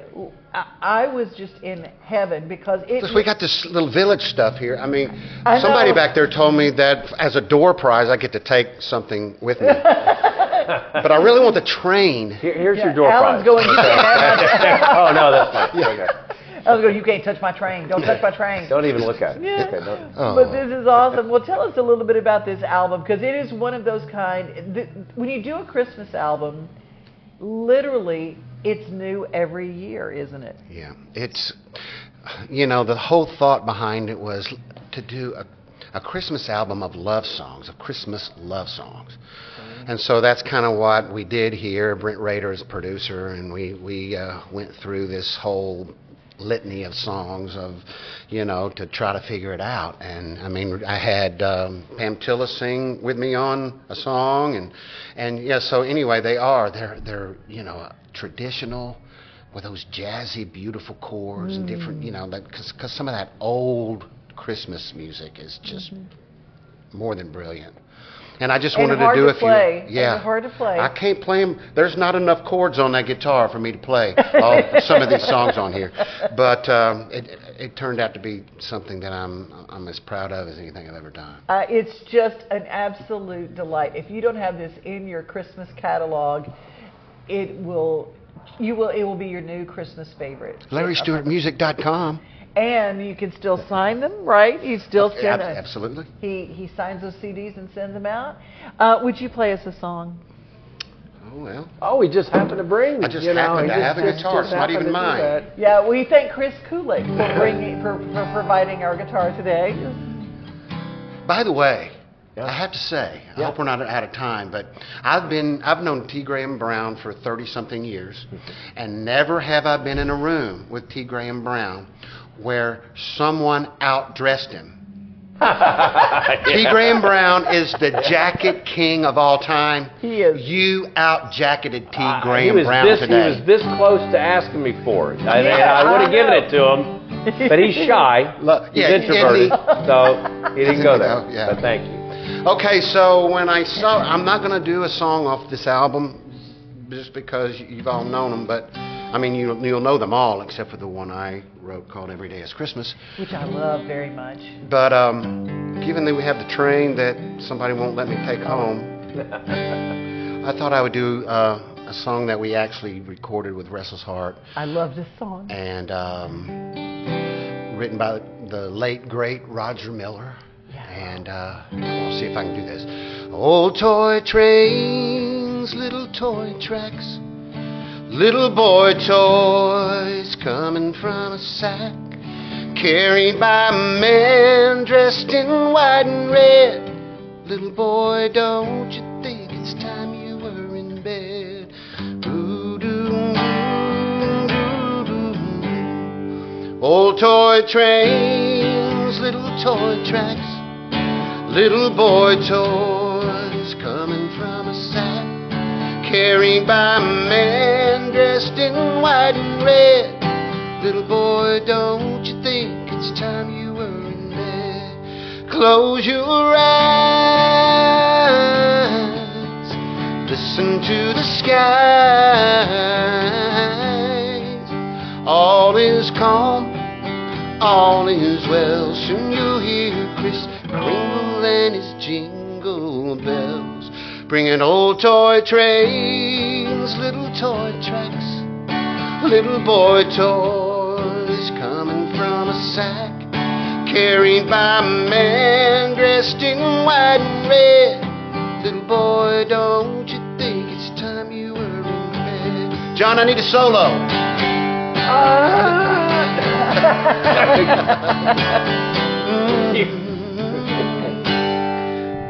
I was just in heaven, because we got this little village stuff here. I mean, somebody back there told me that as a door prize, I get to take something with me. But I really want the train. Here's your door prize. Alan's going. Oh no, that's fine. Yeah. Okay. I was going, you can't touch my train. Don't touch my train. Don't even look at it. Yeah. Okay, but this is awesome. Well, tell us a little bit about this album, because it is one of those when you do a Christmas album, literally it's new every year, isn't it? Yeah. It's, you know, the whole thought behind it was to do a Christmas album of love songs, of Christmas love songs. And so that's kind of what we did here. Brent Rader is producer, and we went through this whole litany of songs to try to figure it out. And I mean, I had Pam Tilla sing with me on a song, and yeah. So anyway, they're traditional with those jazzy, beautiful chords and different, because some of that old Christmas music is just more than brilliant. And I just wanted to do a few. Yeah, and hard to play. I can't play them. There's not enough chords on that guitar for me to play some of these songs on here. But it turned out to be something that I'm as proud of as anything I've ever done. It's just an absolute delight. If you don't have this in your Christmas catalog, it will be your new Christmas favorite. LarryStewartMusic.com. And you can still sign them, right? You still send them. Absolutely. He signs those CDs and sends them out. Would you play us a song? Oh, well. Oh, we just happened to bring. I just happened to have a guitar. It's not even mine. Yeah, we thank Chris Kulick for providing our guitar today. By the way, I have to say, I hope we're not out of time, but I've known T. Graham Brown for 30-something years, and never have I been in a room with T. Graham Brown where someone outdressed him. T. Graham Brown is the jacket king of all time. He is. You out-jacketed T. Graham Brown today. He was this close to asking me for it. I would have given it to him, but he's shy. He's introverted, so he didn't go there. But thank you. Okay, so I'm not going to do a song off this album just because you've all known them, but I mean, you'll know them all except for the one I wrote called Every Day is Christmas, which I love very much. But given that we have the train that somebody won't let me take home, I thought I would do a song that we actually recorded with Restless Heart. I love this song. And written by the late, great Roger Miller. Yeah. And we'll see if I can do this. Old toy trains, little toy tracks, little boy toys coming from a sack, carried by a man dressed in white and red. Little boy, don't you think it's time you were in bed? Old toy trains, little toy tracks, little boy toys coming from a sack, carried by a man dressed in white and red. Little boy, don't you think it's time you were in bed? Close your eyes, listen to the skies. All is calm, all is well, soon you'll hear Kris Kringle and his jingle bells. Bringing old toy trains, little toy tracks, little boy toys coming from a sack, carried by a man dressed in white and red. Little boy, don't you think it's time you were in bed? John, I need a solo.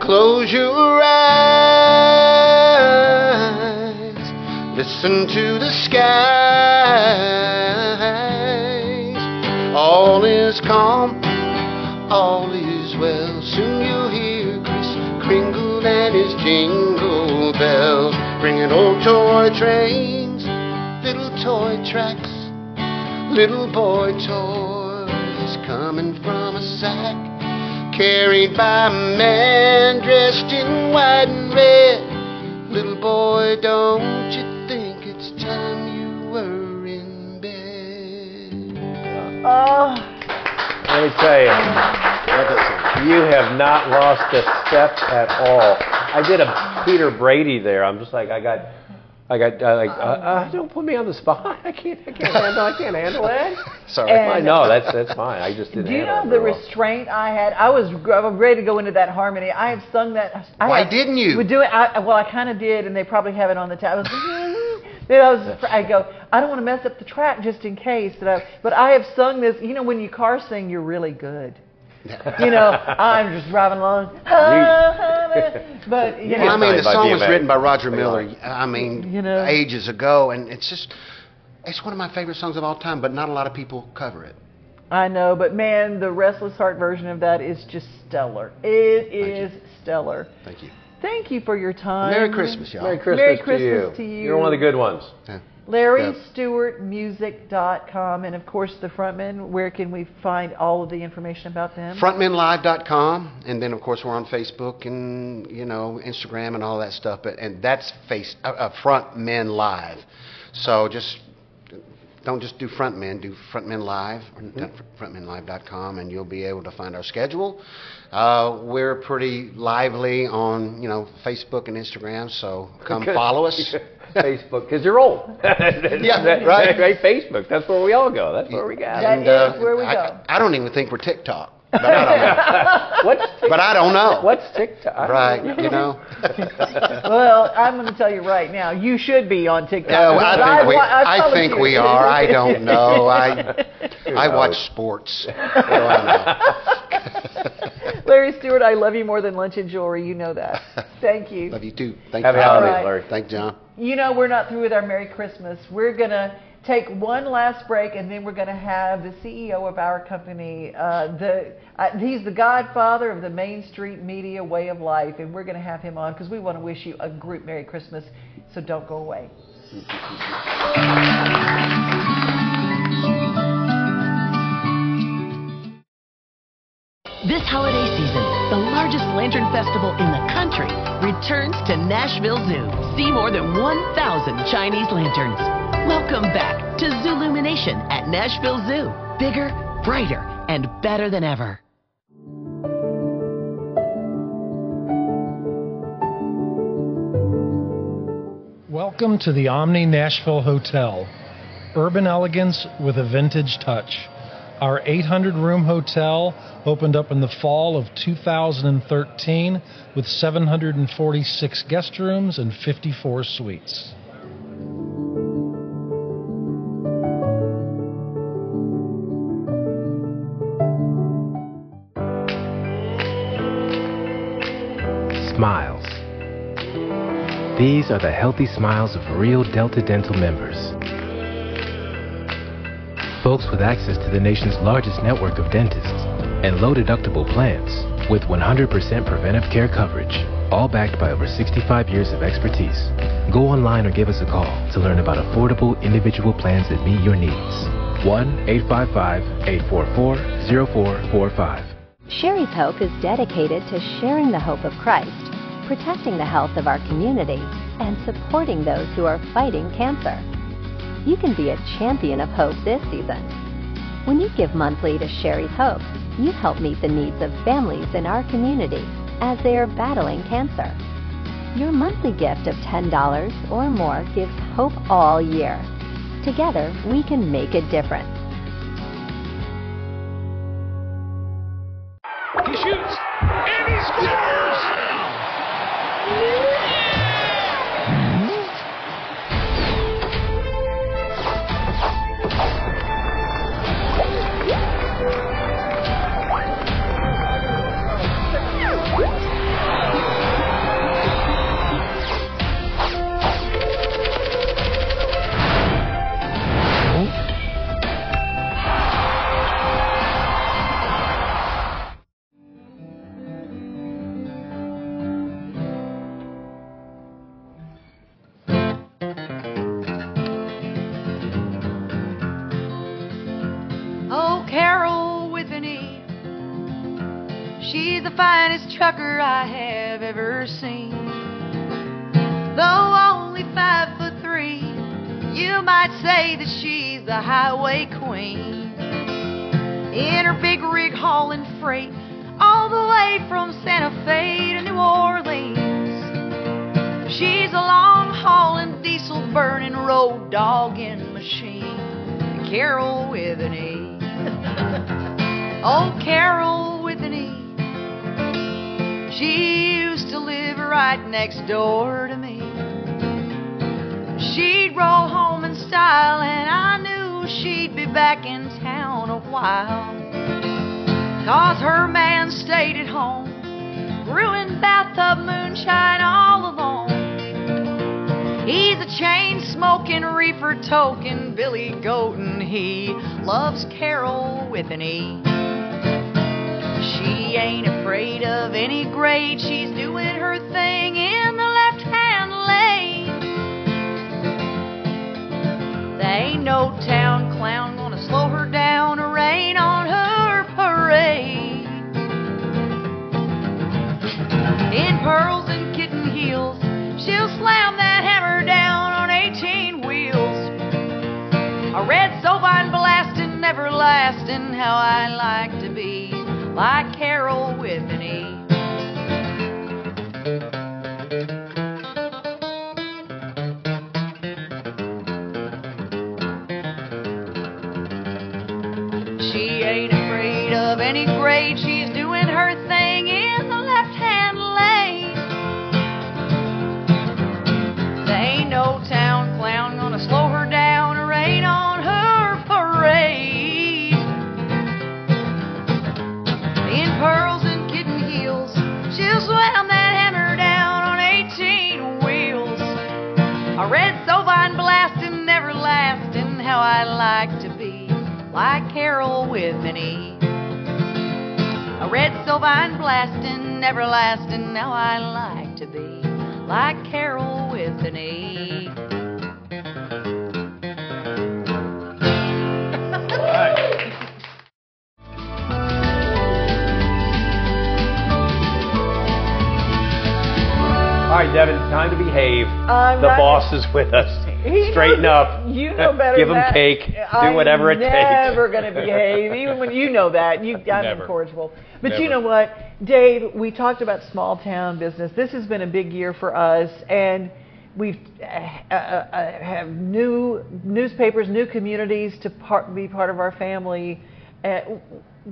Close your eyes, listen to the skies. All is calm, all is well, soon you'll hear Kris Kringle and his jingle bells. Bringing old toy trains, little toy tracks, little boy toys coming from a sack, carried by a man dressed in white and red. Little boy, don't you think it's time you were in bed? Oh. Let me tell you, you have not lost a step at all. I did a Peter Brady there. I'm just like, don't put me on the spot. I can't handle it. Sorry. No, that's fine. I just didn't. Do you know the restraint I had? I was ready to go into that harmony. I have sung that. Why didn't you? Would do it. I kind of did, and they probably have it on the tab. I was like, then I go, I don't want to mess up the track just in case. But I have sung this. You know, when you car sing, you're really good. You know, I'm just driving along. But you know. I mean, the song was written by Roger Miller. I mean, you know, ages ago, and it's one of my favorite songs of all time. But not a lot of people cover it. I know, but man, the Restless Heart version of that is just stellar. It is stellar. Thank you. Thank you for your time. Merry Christmas, y'all. Merry Christmas to you. You're one of the good ones. Yeah. LarryStewartMusic.com, and of course the Frontmen. Where can we find all of the information about them? Frontmenlive.com, and then of course we're on Facebook and Instagram and all that stuff. And that's Frontmen Live. So just don't just do Frontmen. Do Frontmen Live, FrontmenLive.com, and you'll be able to find our schedule. We're pretty lively on Facebook and Instagram, so come follow us. Facebook, because you're old. Right. Facebook. That's where we all go. That's where we go. That is where we go. I don't even think we're TikTok. But I don't know. What's TikTok? Right, Well, I'm going to tell you right now, you should be on TikTok. No, I think we are. I don't know. I watch sports. Larry Stewart, I love you more than lunch and jewelry. You know that. Thank you. Love you too. Happy holidays, Larry. Thank John. You know, we're not through with our Merry Christmas. We're going to take one last break, and then we're going to have the CEO of our company. He's the godfather of the Main Street Media way of life, and we're going to have him on because we want to wish you a group Merry Christmas, so don't go away. This holiday season, the largest lantern festival in the country returns to Nashville Zoo. See more than 1,000 Chinese lanterns. Welcome back to Zoolumination at Nashville Zoo. Bigger, brighter, and better than ever. Welcome to the Omni Nashville Hotel. Urban elegance with a vintage touch. Our 800-room hotel opened up in the fall of 2013 with 746 guest rooms and 54 suites. Smiles. These are the healthy smiles of real Delta Dental members. Folks with access to the nation's largest network of dentists and low-deductible plans with 100% preventive care coverage, all backed by over 65 years of expertise. Go online or give us a call to learn about affordable individual plans that meet your needs. 1-855-844-0445. Sherry's Hope is dedicated to sharing the hope of Christ, protecting the health of our community, and supporting those who are fighting cancer. You can be a champion of hope this season. When you give monthly to Sherry's Hope, you help meet the needs of families in our community as they are battling cancer. Your monthly gift of $10 or more gives hope all year. Together, we can make a difference. He shoots, and he scores! Trucker I have ever seen. Though only 5'3", you might say that she's the highway queen. In her big rig hauling freight all the way from Santa Fe to New Orleans. She's a long hauling, diesel burning, road dogging machine. Carol with an E. Oh, Carol with an E. She used to live right next door to me. She'd roll home in style, and I knew she'd be back in town a while. 'Cause her man stayed at home, brewing bathtub moonshine all alone. He's a chain-smoking, reefer-toking Billy Goat, and he loves Carol with an E. She ain't afraid of any grade. She's doing her thing in the left-hand lane. There ain't no town clown gonna slow her down or rain on her parade. In pearls and kitten heels, she'll slam that hammer down on 18 wheels. A red sovine blasting, everlasting, how I like to be. Like Carol with an E. She ain't afraid of any grade. She's doing her thing in the left-hand lane. There ain't no town clown gonna slow her down or rain on her parade. Pearls and kitten heels, she'll slam that hammer down on 18 wheels. A red sovine blasting, everlasting, how I like to be. Like Carol with an E. A red sovine blasting, everlasting, how I like to be. Like Carol with an E. All right. Devin, it's time to behave. The boss is with us. Straighten up. You know better. Give him cake. Do whatever it takes. I'm never going to behave. Even when you know that, I'm incorrigible. But never. You know what, Dave, we talked about small town business. This has been a big year for us, and we have new newspapers, new communities to be part of our family.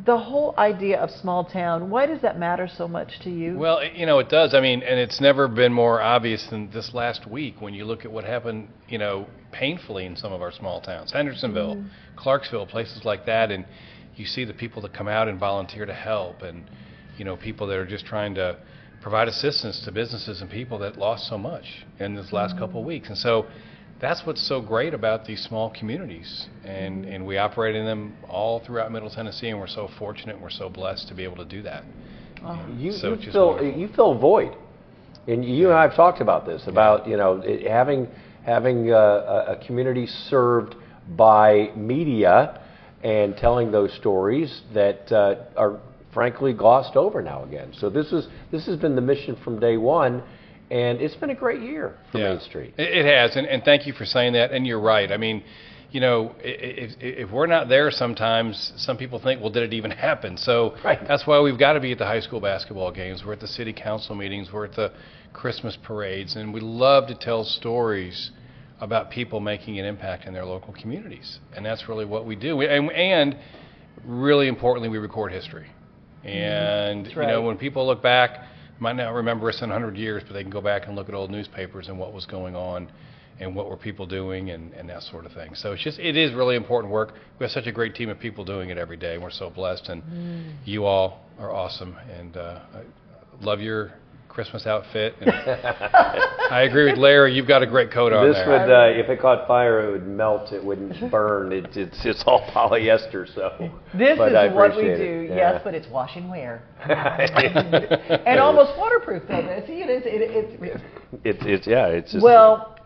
The whole idea of small town, why does that matter so much to you? Well, you know, it does. I mean, and it's never been more obvious than this last week when you look at what happened, you know, painfully in some of our small towns. Hendersonville, Clarksville, places like that. And you see the people that come out and volunteer to help and, you know, people that are just trying to provide assistance to businesses and people that lost so much in this last couple of weeks. And so that's what's so great about these small communities, and we operate in them all throughout Middle Tennessee, and we're so fortunate and we're so blessed to be able to do that. You fill void, and you and I have talked about this, about having a community served by media and telling those stories that are frankly glossed over now again. So this has been the mission from day one. And it's been a great year for Main Street. It has, and thank you for saying that. And you're right. I mean, you know, if we're not there sometimes, some people think, well, did it even happen? So that's why we've got to be at the high school basketball games. We're at the city council meetings. We're at the Christmas parades. And we love to tell stories about people making an impact in their local communities. And that's really what we do. And really importantly, we record history. And, you know, when people look back, might not remember us in 100 years, but they can go back and look at old newspapers and what was going on and what were people doing and that sort of thing. So it is really important work. We have such a great team of people doing it every day. We're so blessed, and you all are awesome. And I love your Christmas outfit. And I agree with Larry. You've got a great coat on. This would, if it caught fire, it would melt. It wouldn't burn. It's all polyester. So this is what we do. Yeah. Yes, but it's wash and wear. And almost waterproof though. See, it is. It's just, well,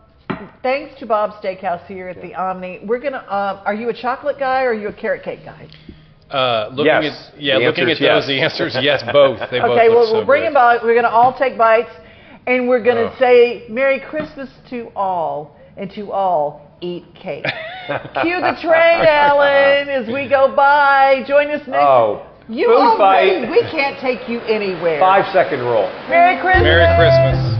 thanks to Bob's Steakhouse here at the Omni, we're gonna. Are you a chocolate guy or are you a carrot cake guy? Looking at those, the answer is yes, both. Okay, well, we'll bring them out. We're going to all take bites, and we're going to say Merry Christmas to all, and to all eat cake. Cue the train, Alan, as we go by. Join us next. We can't take you anywhere. 5-second rule. Merry Christmas. Merry Christmas.